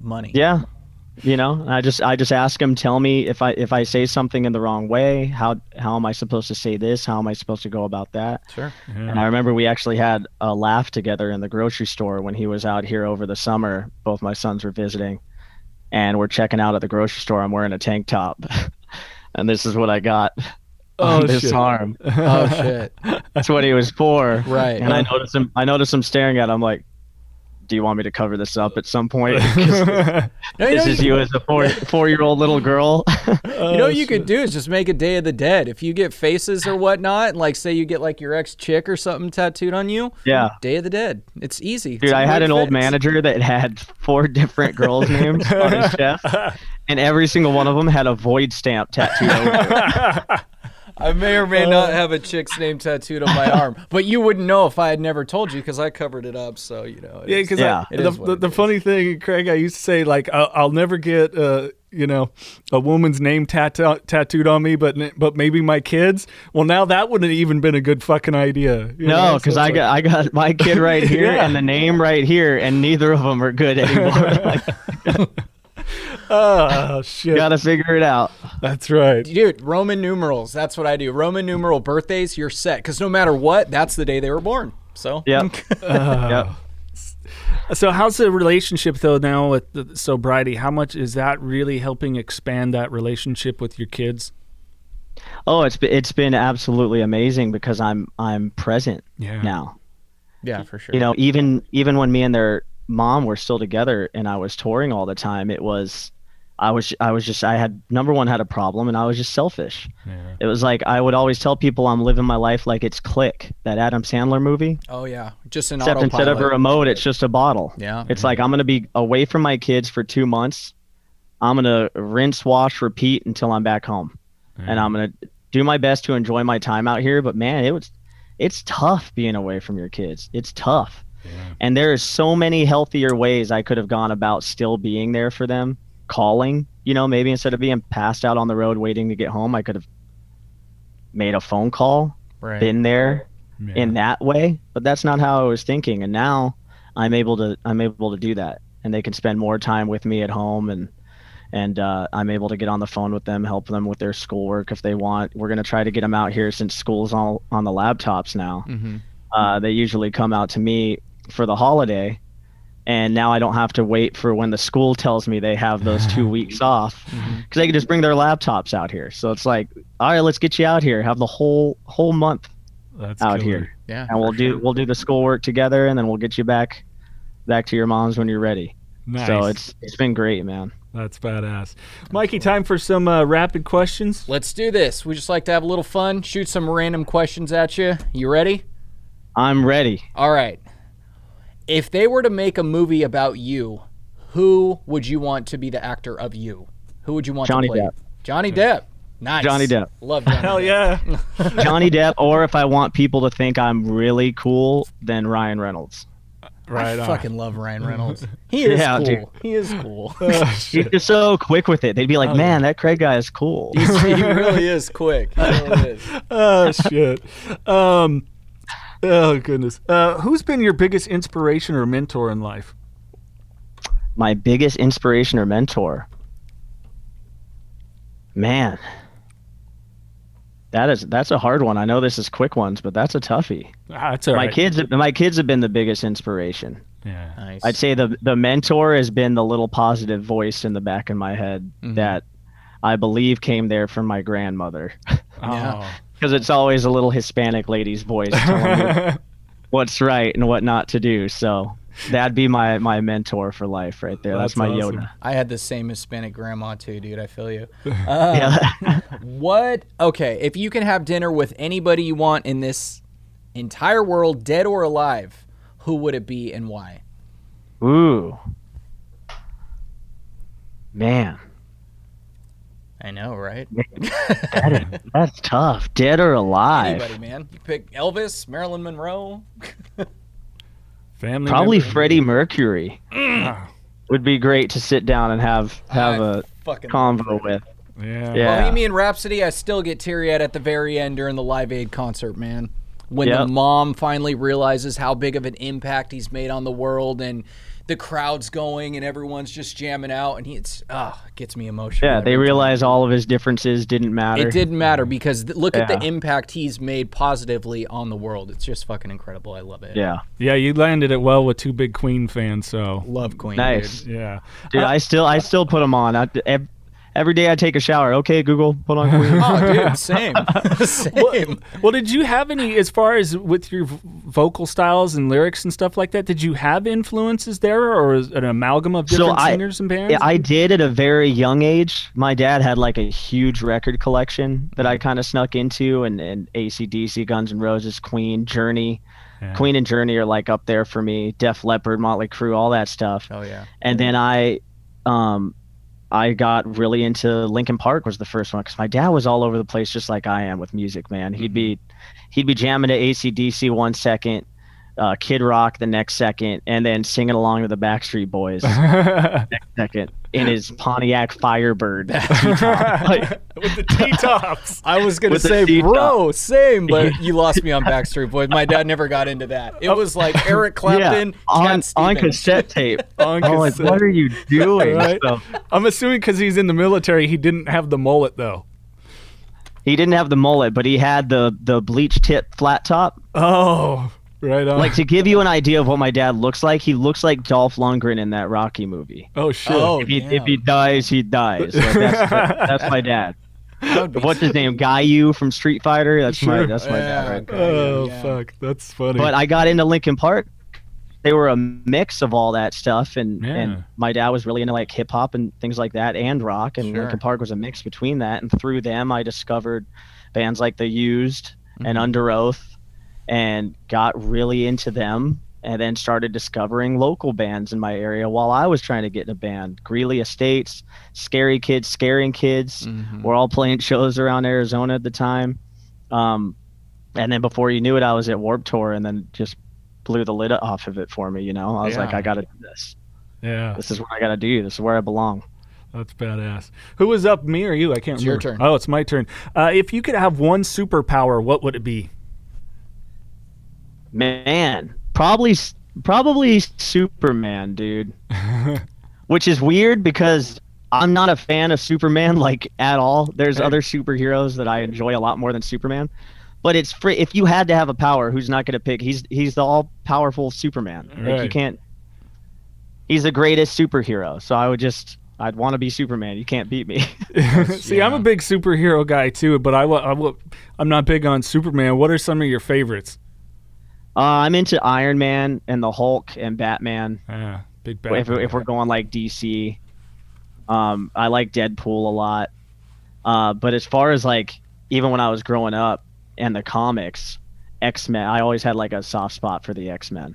money. Yeah. You know, I just I just ask them, tell me if I if I say something in the wrong way, how how am I supposed to say this? How am I supposed to go about that? Sure. Yeah. And I remember we actually had a laugh together in the grocery store when he was out here over the summer. Both my sons were visiting, and we're checking out at the grocery store. I'm wearing a tank top, and this is what I got. Oh, this shit. arm. Oh shit. That's what he was for. Right. And I noticed him. I noticed him staring at him like, do you want me to cover this up at some point? no, this know, is you, you as a four, four-year-old little girl. You know what you could do is just make a Day of the Dead. If you get faces or whatnot, like say you get like your ex-chick or something tattooed on you, yeah, Day of the Dead. It's easy. Dude, it's I had an fits. old manager that had four different girls' names on his chest, and every single one of them had a void stamp tattooed over it. I may or may not have a chick's name tattooed on my arm, but you wouldn't know if I had never told you because I covered it up. So, you know, it yeah, because yeah. the, the, the funny thing, Craig, I used to say, like, I'll, I'll never get, uh, you know, a woman's name tat- tattooed on me, but but maybe my kids. Well, now that wouldn't have even been a good fucking idea. You no, because so I, like... got, I got my kid right here yeah. and the name right here, and neither of them are good anymore. Oh shit! Gotta figure it out. That's right, dude. Roman numerals. That's what I do. Roman numeral birthdays. You're set because no matter what, that's the day they were born. So yeah. uh, yep. So how's the relationship though now with the sobriety? How much is that really helping expand that relationship with your kids? Oh, it's it's been absolutely amazing because I'm I'm present yeah. now. Yeah, for sure. You know, even even when me and their mom were still together and I was touring all the time, it was I was I was just I had number one had a problem and I was just selfish. Yeah. It was like I would always tell people I'm living my life like it's Click, that Adam Sandler movie. Oh yeah. Just an Except autopilot. Instead of a remote, it's just a bottle. Yeah. It's yeah. like I'm gonna be away from my kids for two months. I'm gonna rinse, wash, repeat until I'm back home. Yeah. And I'm gonna do my best to enjoy my time out here. But man, it was it's tough being away from your kids. It's tough. Yeah. And there are so many healthier ways I could have gone about still being there for them, calling, you know, maybe instead of being passed out on the road waiting to get home, I could have made a phone call, right. been there yeah. in that way, but that's not how I was thinking. And now I'm able to, I'm able to do that, and they can spend more time with me at home, and, and uh, I'm able to get on the phone with them, help them with their schoolwork if they want. We're going to try to get them out here since school's all on the laptops now. Mm-hmm. Uh, they usually come out to me for the holiday, and now I don't have to wait for when the school tells me they have those two weeks off, because mm-hmm. they can just bring their laptops out here. So it's like, all right, let's get you out here, have the whole whole month That's out killer. here, yeah, and we'll do sure. we'll do the schoolwork together, and then we'll get you back back to your mom's when you're ready. Nice. So it's it's been great, man. That's badass. Mikey, time for some uh, rapid questions? Let's do this. We just like to have a little fun, shoot some random questions at you. You ready? I'm ready. All right. If they were to make a movie about you, who would you want to be the actor of you? Who would you want Johnny to play? Depp. Johnny Depp. Nice. Johnny Depp. Love Johnny Hell Depp. Hell yeah. Johnny Depp, or if I want people to think I'm really cool, then Ryan Reynolds. Right I on. fucking love Ryan Reynolds. He is yeah, cool. Dude. He is cool. Oh, He's just so quick with it. They'd be like, oh, man, yeah. that Craig guy is cool. He's, he really is quick. He really is. Oh, shit. Um, oh, goodness. Uh, who's been your biggest inspiration or mentor in life? My biggest inspiration or mentor? Man. That is that's a hard one. I know this is quick ones, but that's a toughie. Ah, that's all my right. kids, my kids have been the biggest inspiration. Yeah, nice. I'd say the the mentor has been the little positive voice in the back of my head mm-hmm. that I believe came there from my grandmother. Because oh. it's always a little Hispanic lady's voice telling you what's right and what not to do. So that'd be my my mentor for life right there. That's, that's my awesome. Yoda. I had the same Hispanic grandma too, dude. I feel you. Uh, yeah. What? Okay, if you can have dinner with anybody you want in this entire world, dead or alive, who would it be and why? Ooh. Man. I know, right? that is, that's tough. Dead or alive. Anybody, man. You pick Elvis, Marilyn Monroe. Family Probably member. Freddie Mercury mm. would be great to sit down and have have I a convo with. Yeah. yeah. Bohemian Rhapsody, I still get teary-eyed at the very end during the Live Aid concert, man. When yep. the mom finally realizes how big of an impact he's made on the world and the crowd's going and everyone's just jamming out and he, it's ah oh, gets me emotional. Yeah, they realize time. all of his differences didn't matter. It didn't matter because th- look yeah. at the impact he's made positively on the world. It's just fucking incredible. I love it. Yeah. Yeah, you landed it well with two big Queen fans, so. Love Queen. Nice. Dude. Yeah. Dude, uh, I still I still put them on. I, every, every day I take a shower. Okay, Google, put on Queen. Oh, dude, same. same. Well, well, did you have any, as far as with your vocal styles and lyrics and stuff like that, did you have influences there or an amalgam of different so I, singers and bands? Yeah, I did at a very young age. My dad had like a huge record collection that I kind of snuck into, and, and A C D C, Guns N' Roses, Queen, Journey. Yeah. Queen and Journey are like up there for me. Def Leppard, Motley Crue, all that stuff. Oh, yeah. And yeah. then I... um. I got really into Linkin Park was the first one because my dad was all over the place just like I am with music, man. He'd be he'd be jamming to A C D C one second, uh, Kid Rock the next second, and then singing along to the Backstreet Boys the next second in his Pontiac Firebird. Like, with the T-tops. I was going to say, bro, same, but you lost me on Backstreet Boys. My dad never got into that. It was like Eric Clapton, yeah, on, on cassette tape. on cassette. I'm like, what are you doing? Right? So, I'm assuming because he's in the military, he didn't have the mullet, though. He didn't have the mullet, but he had the, the bleach tip flat top. Oh, right on. Like, to give you an idea of what my dad looks like, he looks like Dolph Lundgren in that Rocky movie. Oh, shit. Oh, if, he, if he dies, he dies. Like, that's, that, that's my dad. What's his name? Guyu from Street Fighter? That's sure. my that's my yeah, dad. Right? Guyu, oh, yeah. fuck. That's funny. But I got into Linkin Park. They were a mix of all that stuff, and, yeah. and my dad was really into, like, hip-hop and things like that and rock, and sure. Linkin Park was a mix between that, and through them I discovered bands like The Used mm-hmm. and Under Oath, and got really into them, and then started discovering local bands in my area while I was trying to get in a band. Greeley Estates, Scary Kids, Scaring Kids. Mm-hmm. We're all playing shows around Arizona at the time. Um, and then before you knew it, I was at Warped Tour, and then just blew the lid off of it for me, you know? I was yeah. like, I got to do this. Yeah. This is what I got to do. This is where I belong. That's badass. Who was up, me or you? I can't it's remember. It's your turn. Oh, it's my turn. Uh, if you could have one superpower, what would it be? Man, probably probably Superman, dude. Which is weird because I'm not a fan of Superman, like, at all. There's other superheroes that I enjoy a lot more than Superman. But it's free. If you had to have a power, who's not going to pick? He's he's the all-powerful Superman. Right. Like, you can't. He's the greatest superhero. So I would just. I'd want to be Superman. You can't beat me. See, yeah. I'm a big superhero guy too, but I I I'm not big on Superman. What are some of your favorites? Uh, I'm into Iron Man and the Hulk and Batman. Yeah, big Batman. If, if we're going like D C, Um, I like Deadpool a lot. Uh, but as far as like, even when I was growing up and the comics, X-Men, I always had like a soft spot for the X-Men.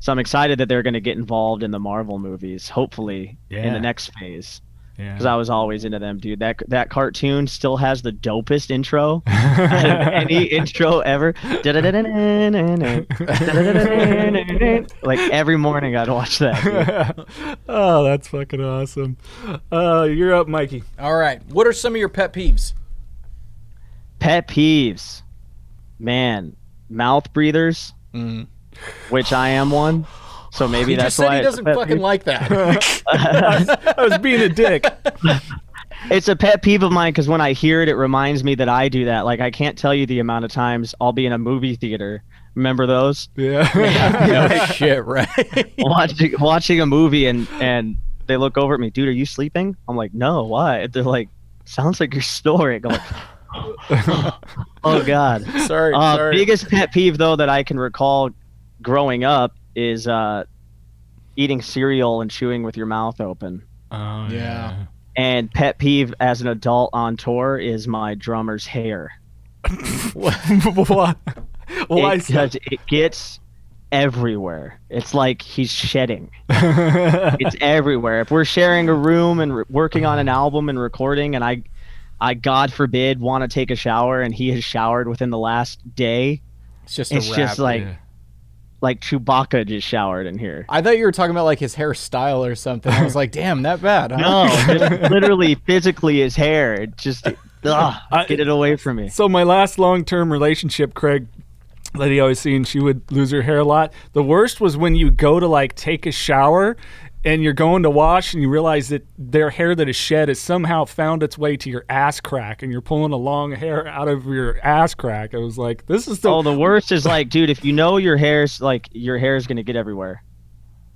So I'm excited that they're going to get involved in the Marvel movies, hopefully, yeah. in the next phase. Because yeah. I was always into them, dude. That that cartoon still has the dopest intro out of any intro ever. Like every morning I'd watch that. Oh, that's fucking awesome. Uh, you're up, Mikey. All right. What are some of your pet peeves? Pet peeves. Man, mouth breathers, mm. which I am one. So maybe he that's just said why he doesn't fucking peeve. Like that. I, was, I was being a dick. It's a pet peeve of mine because when I hear it, it reminds me that I do that. Like, I can't tell you the amount of times I'll be in a movie theater. Remember those? Yeah. yeah. No shit, right? watching watching a movie and and they look over at me, dude. Are you sleeping? I'm like, no. Why? They're like, sounds like you're snoring. I'm like, oh god. Sorry. Uh, sorry. Biggest pet peeve though that I can recall growing up. Is uh, eating cereal and chewing with your mouth open. Oh, yeah. And pet peeve as an adult on tour is my drummer's hair. What? Why? Because it, it gets everywhere. It's like he's shedding. It's everywhere. If we're sharing a room and re- working on an album and recording, and I, I God forbid, want to take a shower, and he has showered within the last day. It's just it's a wrap, just like. Yeah. Like Chewbacca just showered in here. I thought you were talking about like his hairstyle or something. I was like, damn, that bad. Huh? No, literally physically his hair. Just ugh, I, get it away from me. So my last long-term relationship, Craig, lady I always seen, she would lose her hair a lot. The worst was when you go to like take a shower and you're going to wash and you realize that their hair that is shed has somehow found its way to your ass crack and you're pulling a long hair out of your ass crack. I was like, this is the... Oh, the worst is like, dude, if you know your hair's like, your hair is going to get everywhere,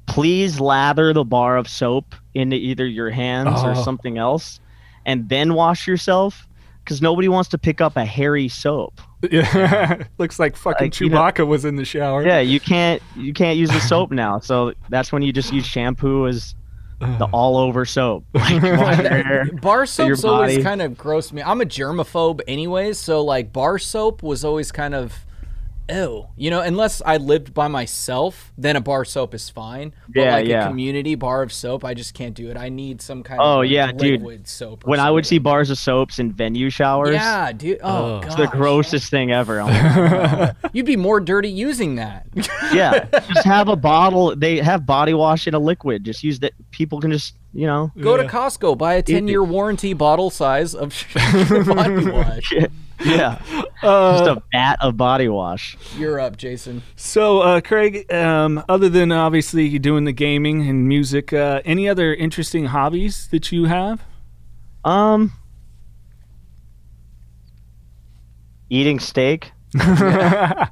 please lather the bar of soap into either your hands oh. or something else and then wash yourself because nobody wants to pick up a hairy soap. Yeah, looks like fucking like, Chewbacca you know, was in the shower. Yeah, you can't you can't use the soap now. So that's when you just use shampoo as the all over soap. Like, water, bar soap's always kind of grossed me. I'm a germaphobe anyways, so like bar soap was always kind of ew. You know, unless I lived by myself, then a bar soap is fine. But yeah, like yeah. a community bar of soap, I just can't do it. I need some kind oh, of like yeah, liquid dude. soap. When something. I would see bars of soaps in venue showers. Yeah, dude. Oh, oh. It's the grossest thing ever. Like, oh. You'd be more dirty using that. Yeah. Just have a bottle. They have body wash in a liquid. Just use that. People can just, you know. Go yeah. to Costco. Buy a ten-year warranty bottle size of body wash. Yeah. Yeah, uh, just a bat of body wash. You're up, Jason. So, uh, Craig, um, other than obviously you doing the gaming and music, uh, any other interesting hobbies that you have? Um, eating steak. Yeah.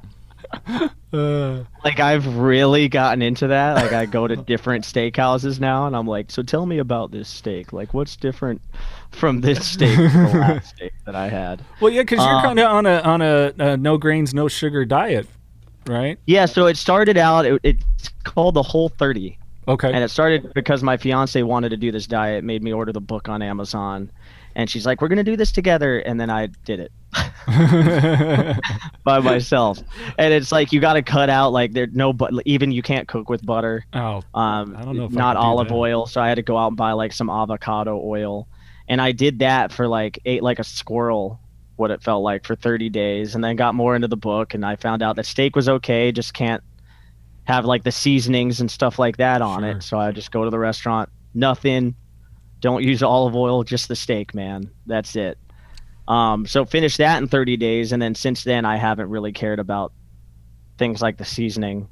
uh, like I've really gotten into that. Like I go to different steakhouses now, and I'm like, so tell me about this steak. Like, what's different from this steak from the last steak that I had? Well, yeah, because you're um, kind of on a on a, a no grains, no sugar diet, right? Yeah. So it started out. It, it's called the Whole thirty. Okay. And it started because my fiance wanted to do this diet, made me order the book on Amazon, and she's like, "We're gonna do this together," and then I did it. By myself. And it's like you got to cut out like there no but even you can't cook with butter. Oh, um I don't know if not I olive oil, so I had to go out and buy like some avocado oil. And I did that for like ate like a squirrel what it felt like for thirty days and then got more into the book and I found out that steak was okay, just can't have like the seasonings and stuff like that on sure. it. So I just go to the restaurant, nothing. Don't use olive oil, just the steak, man. That's it. Um, so finish that in thirty days, and then since then I haven't really cared about things like the seasoning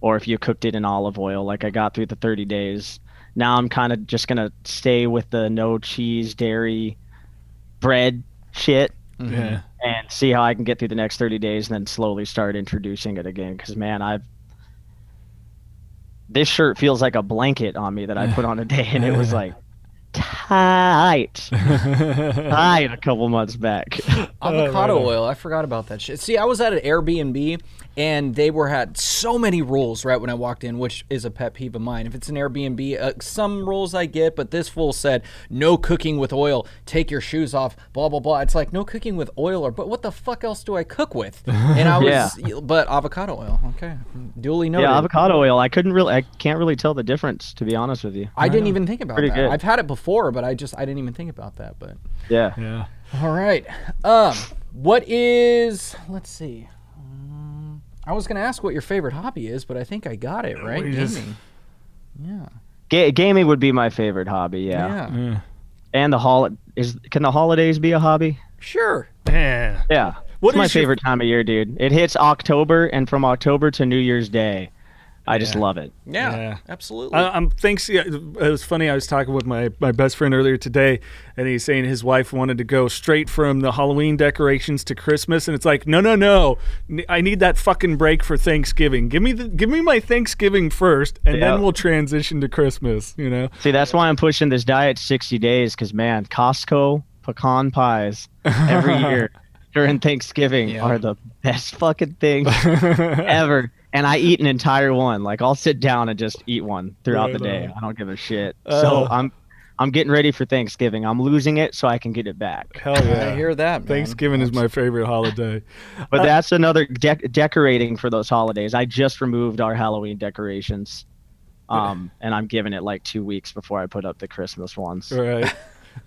or if you cooked it in olive oil. Like I got through the thirty days. Now I'm kind of just going to stay with the no cheese, dairy, bread shit mm-hmm. and see how I can get through the next thirty days and then slowly start introducing it again because, man, I've this shirt feels like a blanket on me that I put on a day, and it was like tight. tight a couple months back. Avocado oh, oil. I forgot about that shit. See, I was at an Airbnb, and they were had so many rules right when I walked in, which is a pet peeve of mine. If it's an Airbnb, uh, some rules I get, but this fool said, no cooking with oil. Take your shoes off, blah, blah, blah. It's like, no cooking with oil, or but what the fuck else do I cook with? And I was, yeah. but avocado oil. Okay. Duly noted. Yeah, avocado oil. I couldn't really, I can't really tell the difference, to be honest with you. I, I didn't know. even think about Pretty that. Good. I've had it before, but I just, I didn't even think about that, but. Yeah. Yeah. All right. Um, what is, let's see. Um, I was going to ask what your favorite hobby is, but I think I got it, right? Gaming. Just... Yeah. G- gaming would be my favorite hobby, yeah. Yeah. yeah. And the hol- is can the holidays be a hobby? Sure. Yeah. Yeah. What's my favorite your... time of year, dude? It hits October, and from October to New Year's Day, I yeah. just love it. Yeah, yeah. absolutely. I, I'm thanks. Yeah, it was funny. I was talking with my, my best friend earlier today, and he's saying his wife wanted to go straight from the Halloween decorations to Christmas, and it's like, no, no, no. I need that fucking break for Thanksgiving. Give me the, give me my Thanksgiving first, and yeah. then we'll transition to Christmas. You know. See, that's why I'm pushing this diet sixty days, because man, Costco pecan pies every year during Thanksgiving yeah. are the best fucking things ever. And I eat an entire one. Like, I'll sit down and just eat one throughout right the day. On. I don't give a shit. Uh, so I'm I'm getting ready for Thanksgiving. I'm losing it so I can get it back. Hell yeah. I hear that, man. Thanksgiving is my favorite holiday. But uh, that's another de- decorating for those holidays. I just removed our Halloween decorations. Um, and I'm giving it like two weeks before I put up the Christmas ones. Right.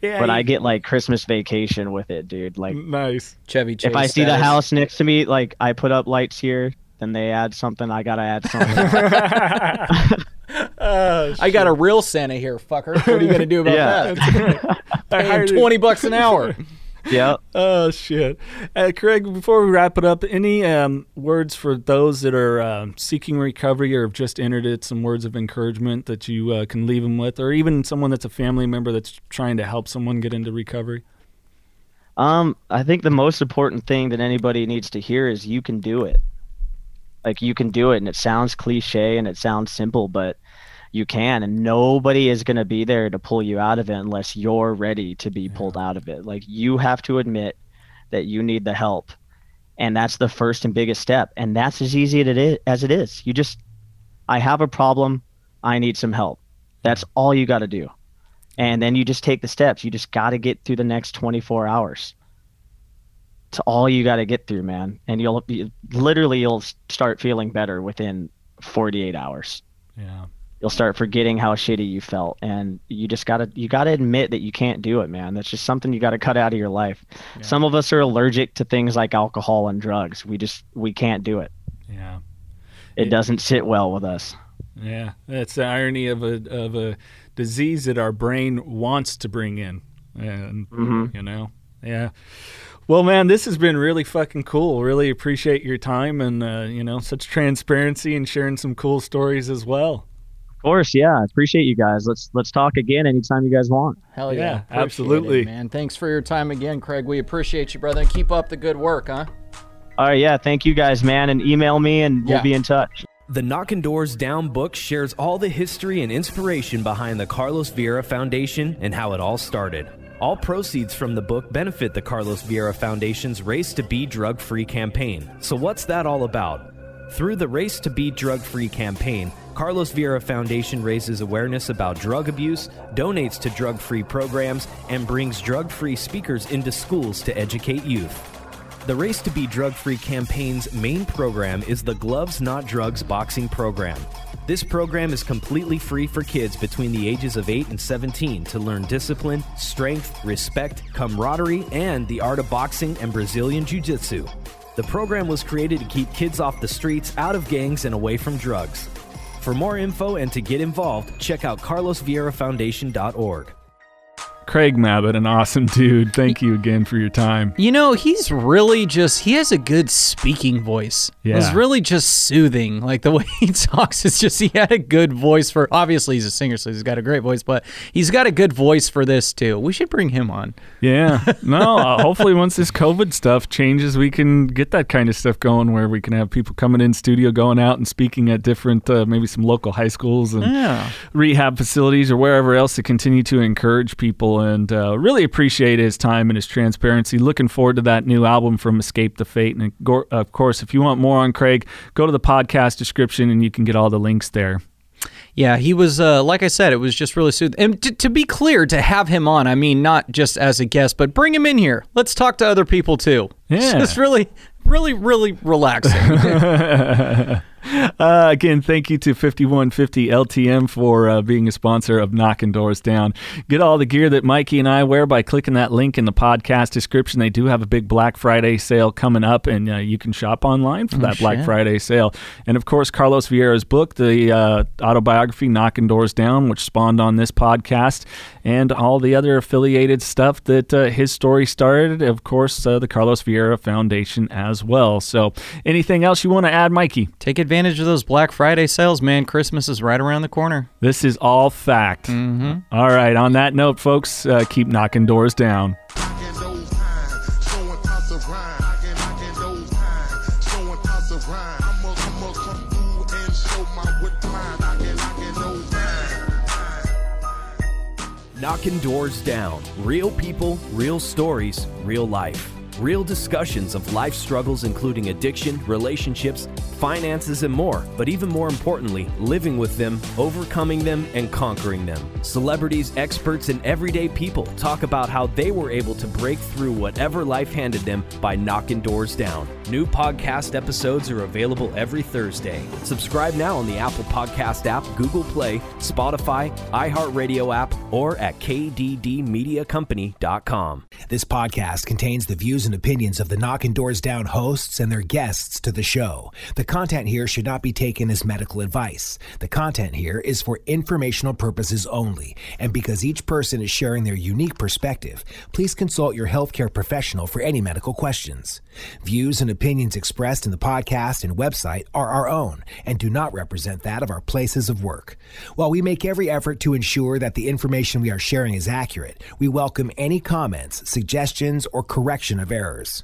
Yeah, but I get like Christmas Vacation with it, dude. Like, nice. Chevy Chase. If I see status. The house next to me, like I put up lights here. Then they add something. I gotta add something. oh, I got a real Santa here, fucker. What are you gonna do about yeah. that? I hired twenty bucks an hour. Yeah. Oh shit, uh, Craig. Before we wrap it up, any um, words for those that are uh, seeking recovery or have just entered it? Some words of encouragement that you uh, can leave them with, or even someone that's a family member that's trying to help someone get into recovery. Um, I think the most important thing that anybody needs to hear is you can do it. Like, you can do it, and it sounds cliche, and it sounds simple, but you can, and nobody is going to be there to pull you out of it unless you're ready to be yeah. pulled out of it. Like, you have to admit that you need the help, and that's the first and biggest step, and that's as easy as it is. You just, I have a problem, I need some help. That's all you got to do, and then you just take the steps. You just got to get through the next twenty-four hours. It's all you got to get through, man, and you'll be literally you'll start feeling better within forty-eight hours. Yeah, you'll start forgetting how shitty you felt, and you just gotta you gotta admit that you can't do it, man. That's just something you gotta cut out of your life. Yeah. Some of us are allergic to things like alcohol and drugs. We just we can't do it. Yeah, it, it doesn't sit well with us. Yeah, that's the irony of a of a disease that our brain wants to bring in, and mm-hmm. you know, yeah. Well, man, this has been really fucking cool. Really appreciate your time and, uh, you know, such transparency and sharing some cool stories as well. Of course, yeah. I appreciate you guys. Let's let's talk again anytime you guys want. Hell yeah. yeah absolutely. It, man, thanks for your time again, Craig. We appreciate you, brother. Keep up the good work, huh? All right, yeah. Thank you guys, man. And email me and we'll yeah. be in touch. The Knocking Doors Down book shares all the history and inspiration behind the Carlos Vieira Foundation and how it all started. All proceeds from the book benefit the Carlos Vieira Foundation's Race to Be Drug-Free campaign. So what's that all about? Through the Race to Be Drug-Free campaign, Carlos Vieira Foundation raises awareness about drug abuse, donates to drug-free programs, and brings drug-free speakers into schools to educate youth. The Race to Be Drug-Free campaign's main program is the Gloves Not Drugs boxing program. This program is completely free for kids between the ages of eight and seventeen to learn discipline, strength, respect, camaraderie, and the art of boxing and Brazilian jiu-jitsu. The program was created to keep kids off the streets, out of gangs, and away from drugs. For more info and to get involved, check out carlos vieira foundation dot org. Craig Mabbitt, an awesome dude. Thank you again for your time. You know, he's really just, he has a good speaking voice. Yeah. It's really just soothing. Like the way he talks, it's just, he had a good voice for, obviously he's a singer, so he's got a great voice, but he's got a good voice for this too. We should bring him on. Yeah. No, uh, hopefully once this COVID stuff changes, we can get that kind of stuff going where we can have people coming in studio, going out and speaking at different, uh, maybe some local high schools and yeah. rehab facilities or wherever else to continue to encourage people. And uh, really appreciate his time and his transparency. Looking forward to that new album from Escape the Fate. And of course, if you want more on Craig, go to the podcast description and you can get all the links there. Yeah, he was, uh, like I said, it was just really soothing. And t- to be clear, to have him on, I mean, not just as a guest, but bring him in here. Let's talk to other people too. Yeah. It's really, really, really relaxing. Uh, again, thank you to fifty-one fifty L T M for uh, being a sponsor of Knocking Doors Down. Get all the gear that Mikey and I wear by clicking that link in the podcast description. They do have a big Black Friday sale coming up, and uh, you can shop online for that oh, Black shit. Friday sale. And, of course, Carlos Vieira's book, the uh, autobiography Knocking Doors Down, which spawned on this podcast, and all the other affiliated stuff that uh, his story started. Of course, uh, the Carlos Vieira Foundation as well. So anything else you want to add, Mikey? Take advantage. advantage of those Black Friday sales, man. Christmas is right around the corner. This is all fact. Mm-hmm. All right. On that note, folks, uh, keep knocking doors down. Knocking Doors Down. Real people, real stories, real life. Real discussions of life struggles, including addiction, relationships, finances, and more. But even more importantly, living with them, overcoming them, and conquering them. Celebrities, experts, and everyday people talk about how they were able to break through whatever life handed them by knocking doors down. New podcast episodes are available every Thursday. Subscribe now on the Apple Podcast app, Google Play, Spotify, iHeartRadio app, or at K D D media company dot com. This podcast contains the views and opinions of the Knocking Doors Down hosts and their guests to the show. The content here should not be taken as medical advice. The content here is for informational purposes only, and because each person is sharing their unique perspective, please consult your healthcare professional for any medical questions. Views and opinions expressed in the podcast and website are our own and do not represent that of our places of work. While we make every effort to ensure that the information we are sharing is accurate, we welcome any comments, suggestions, or correction of errors.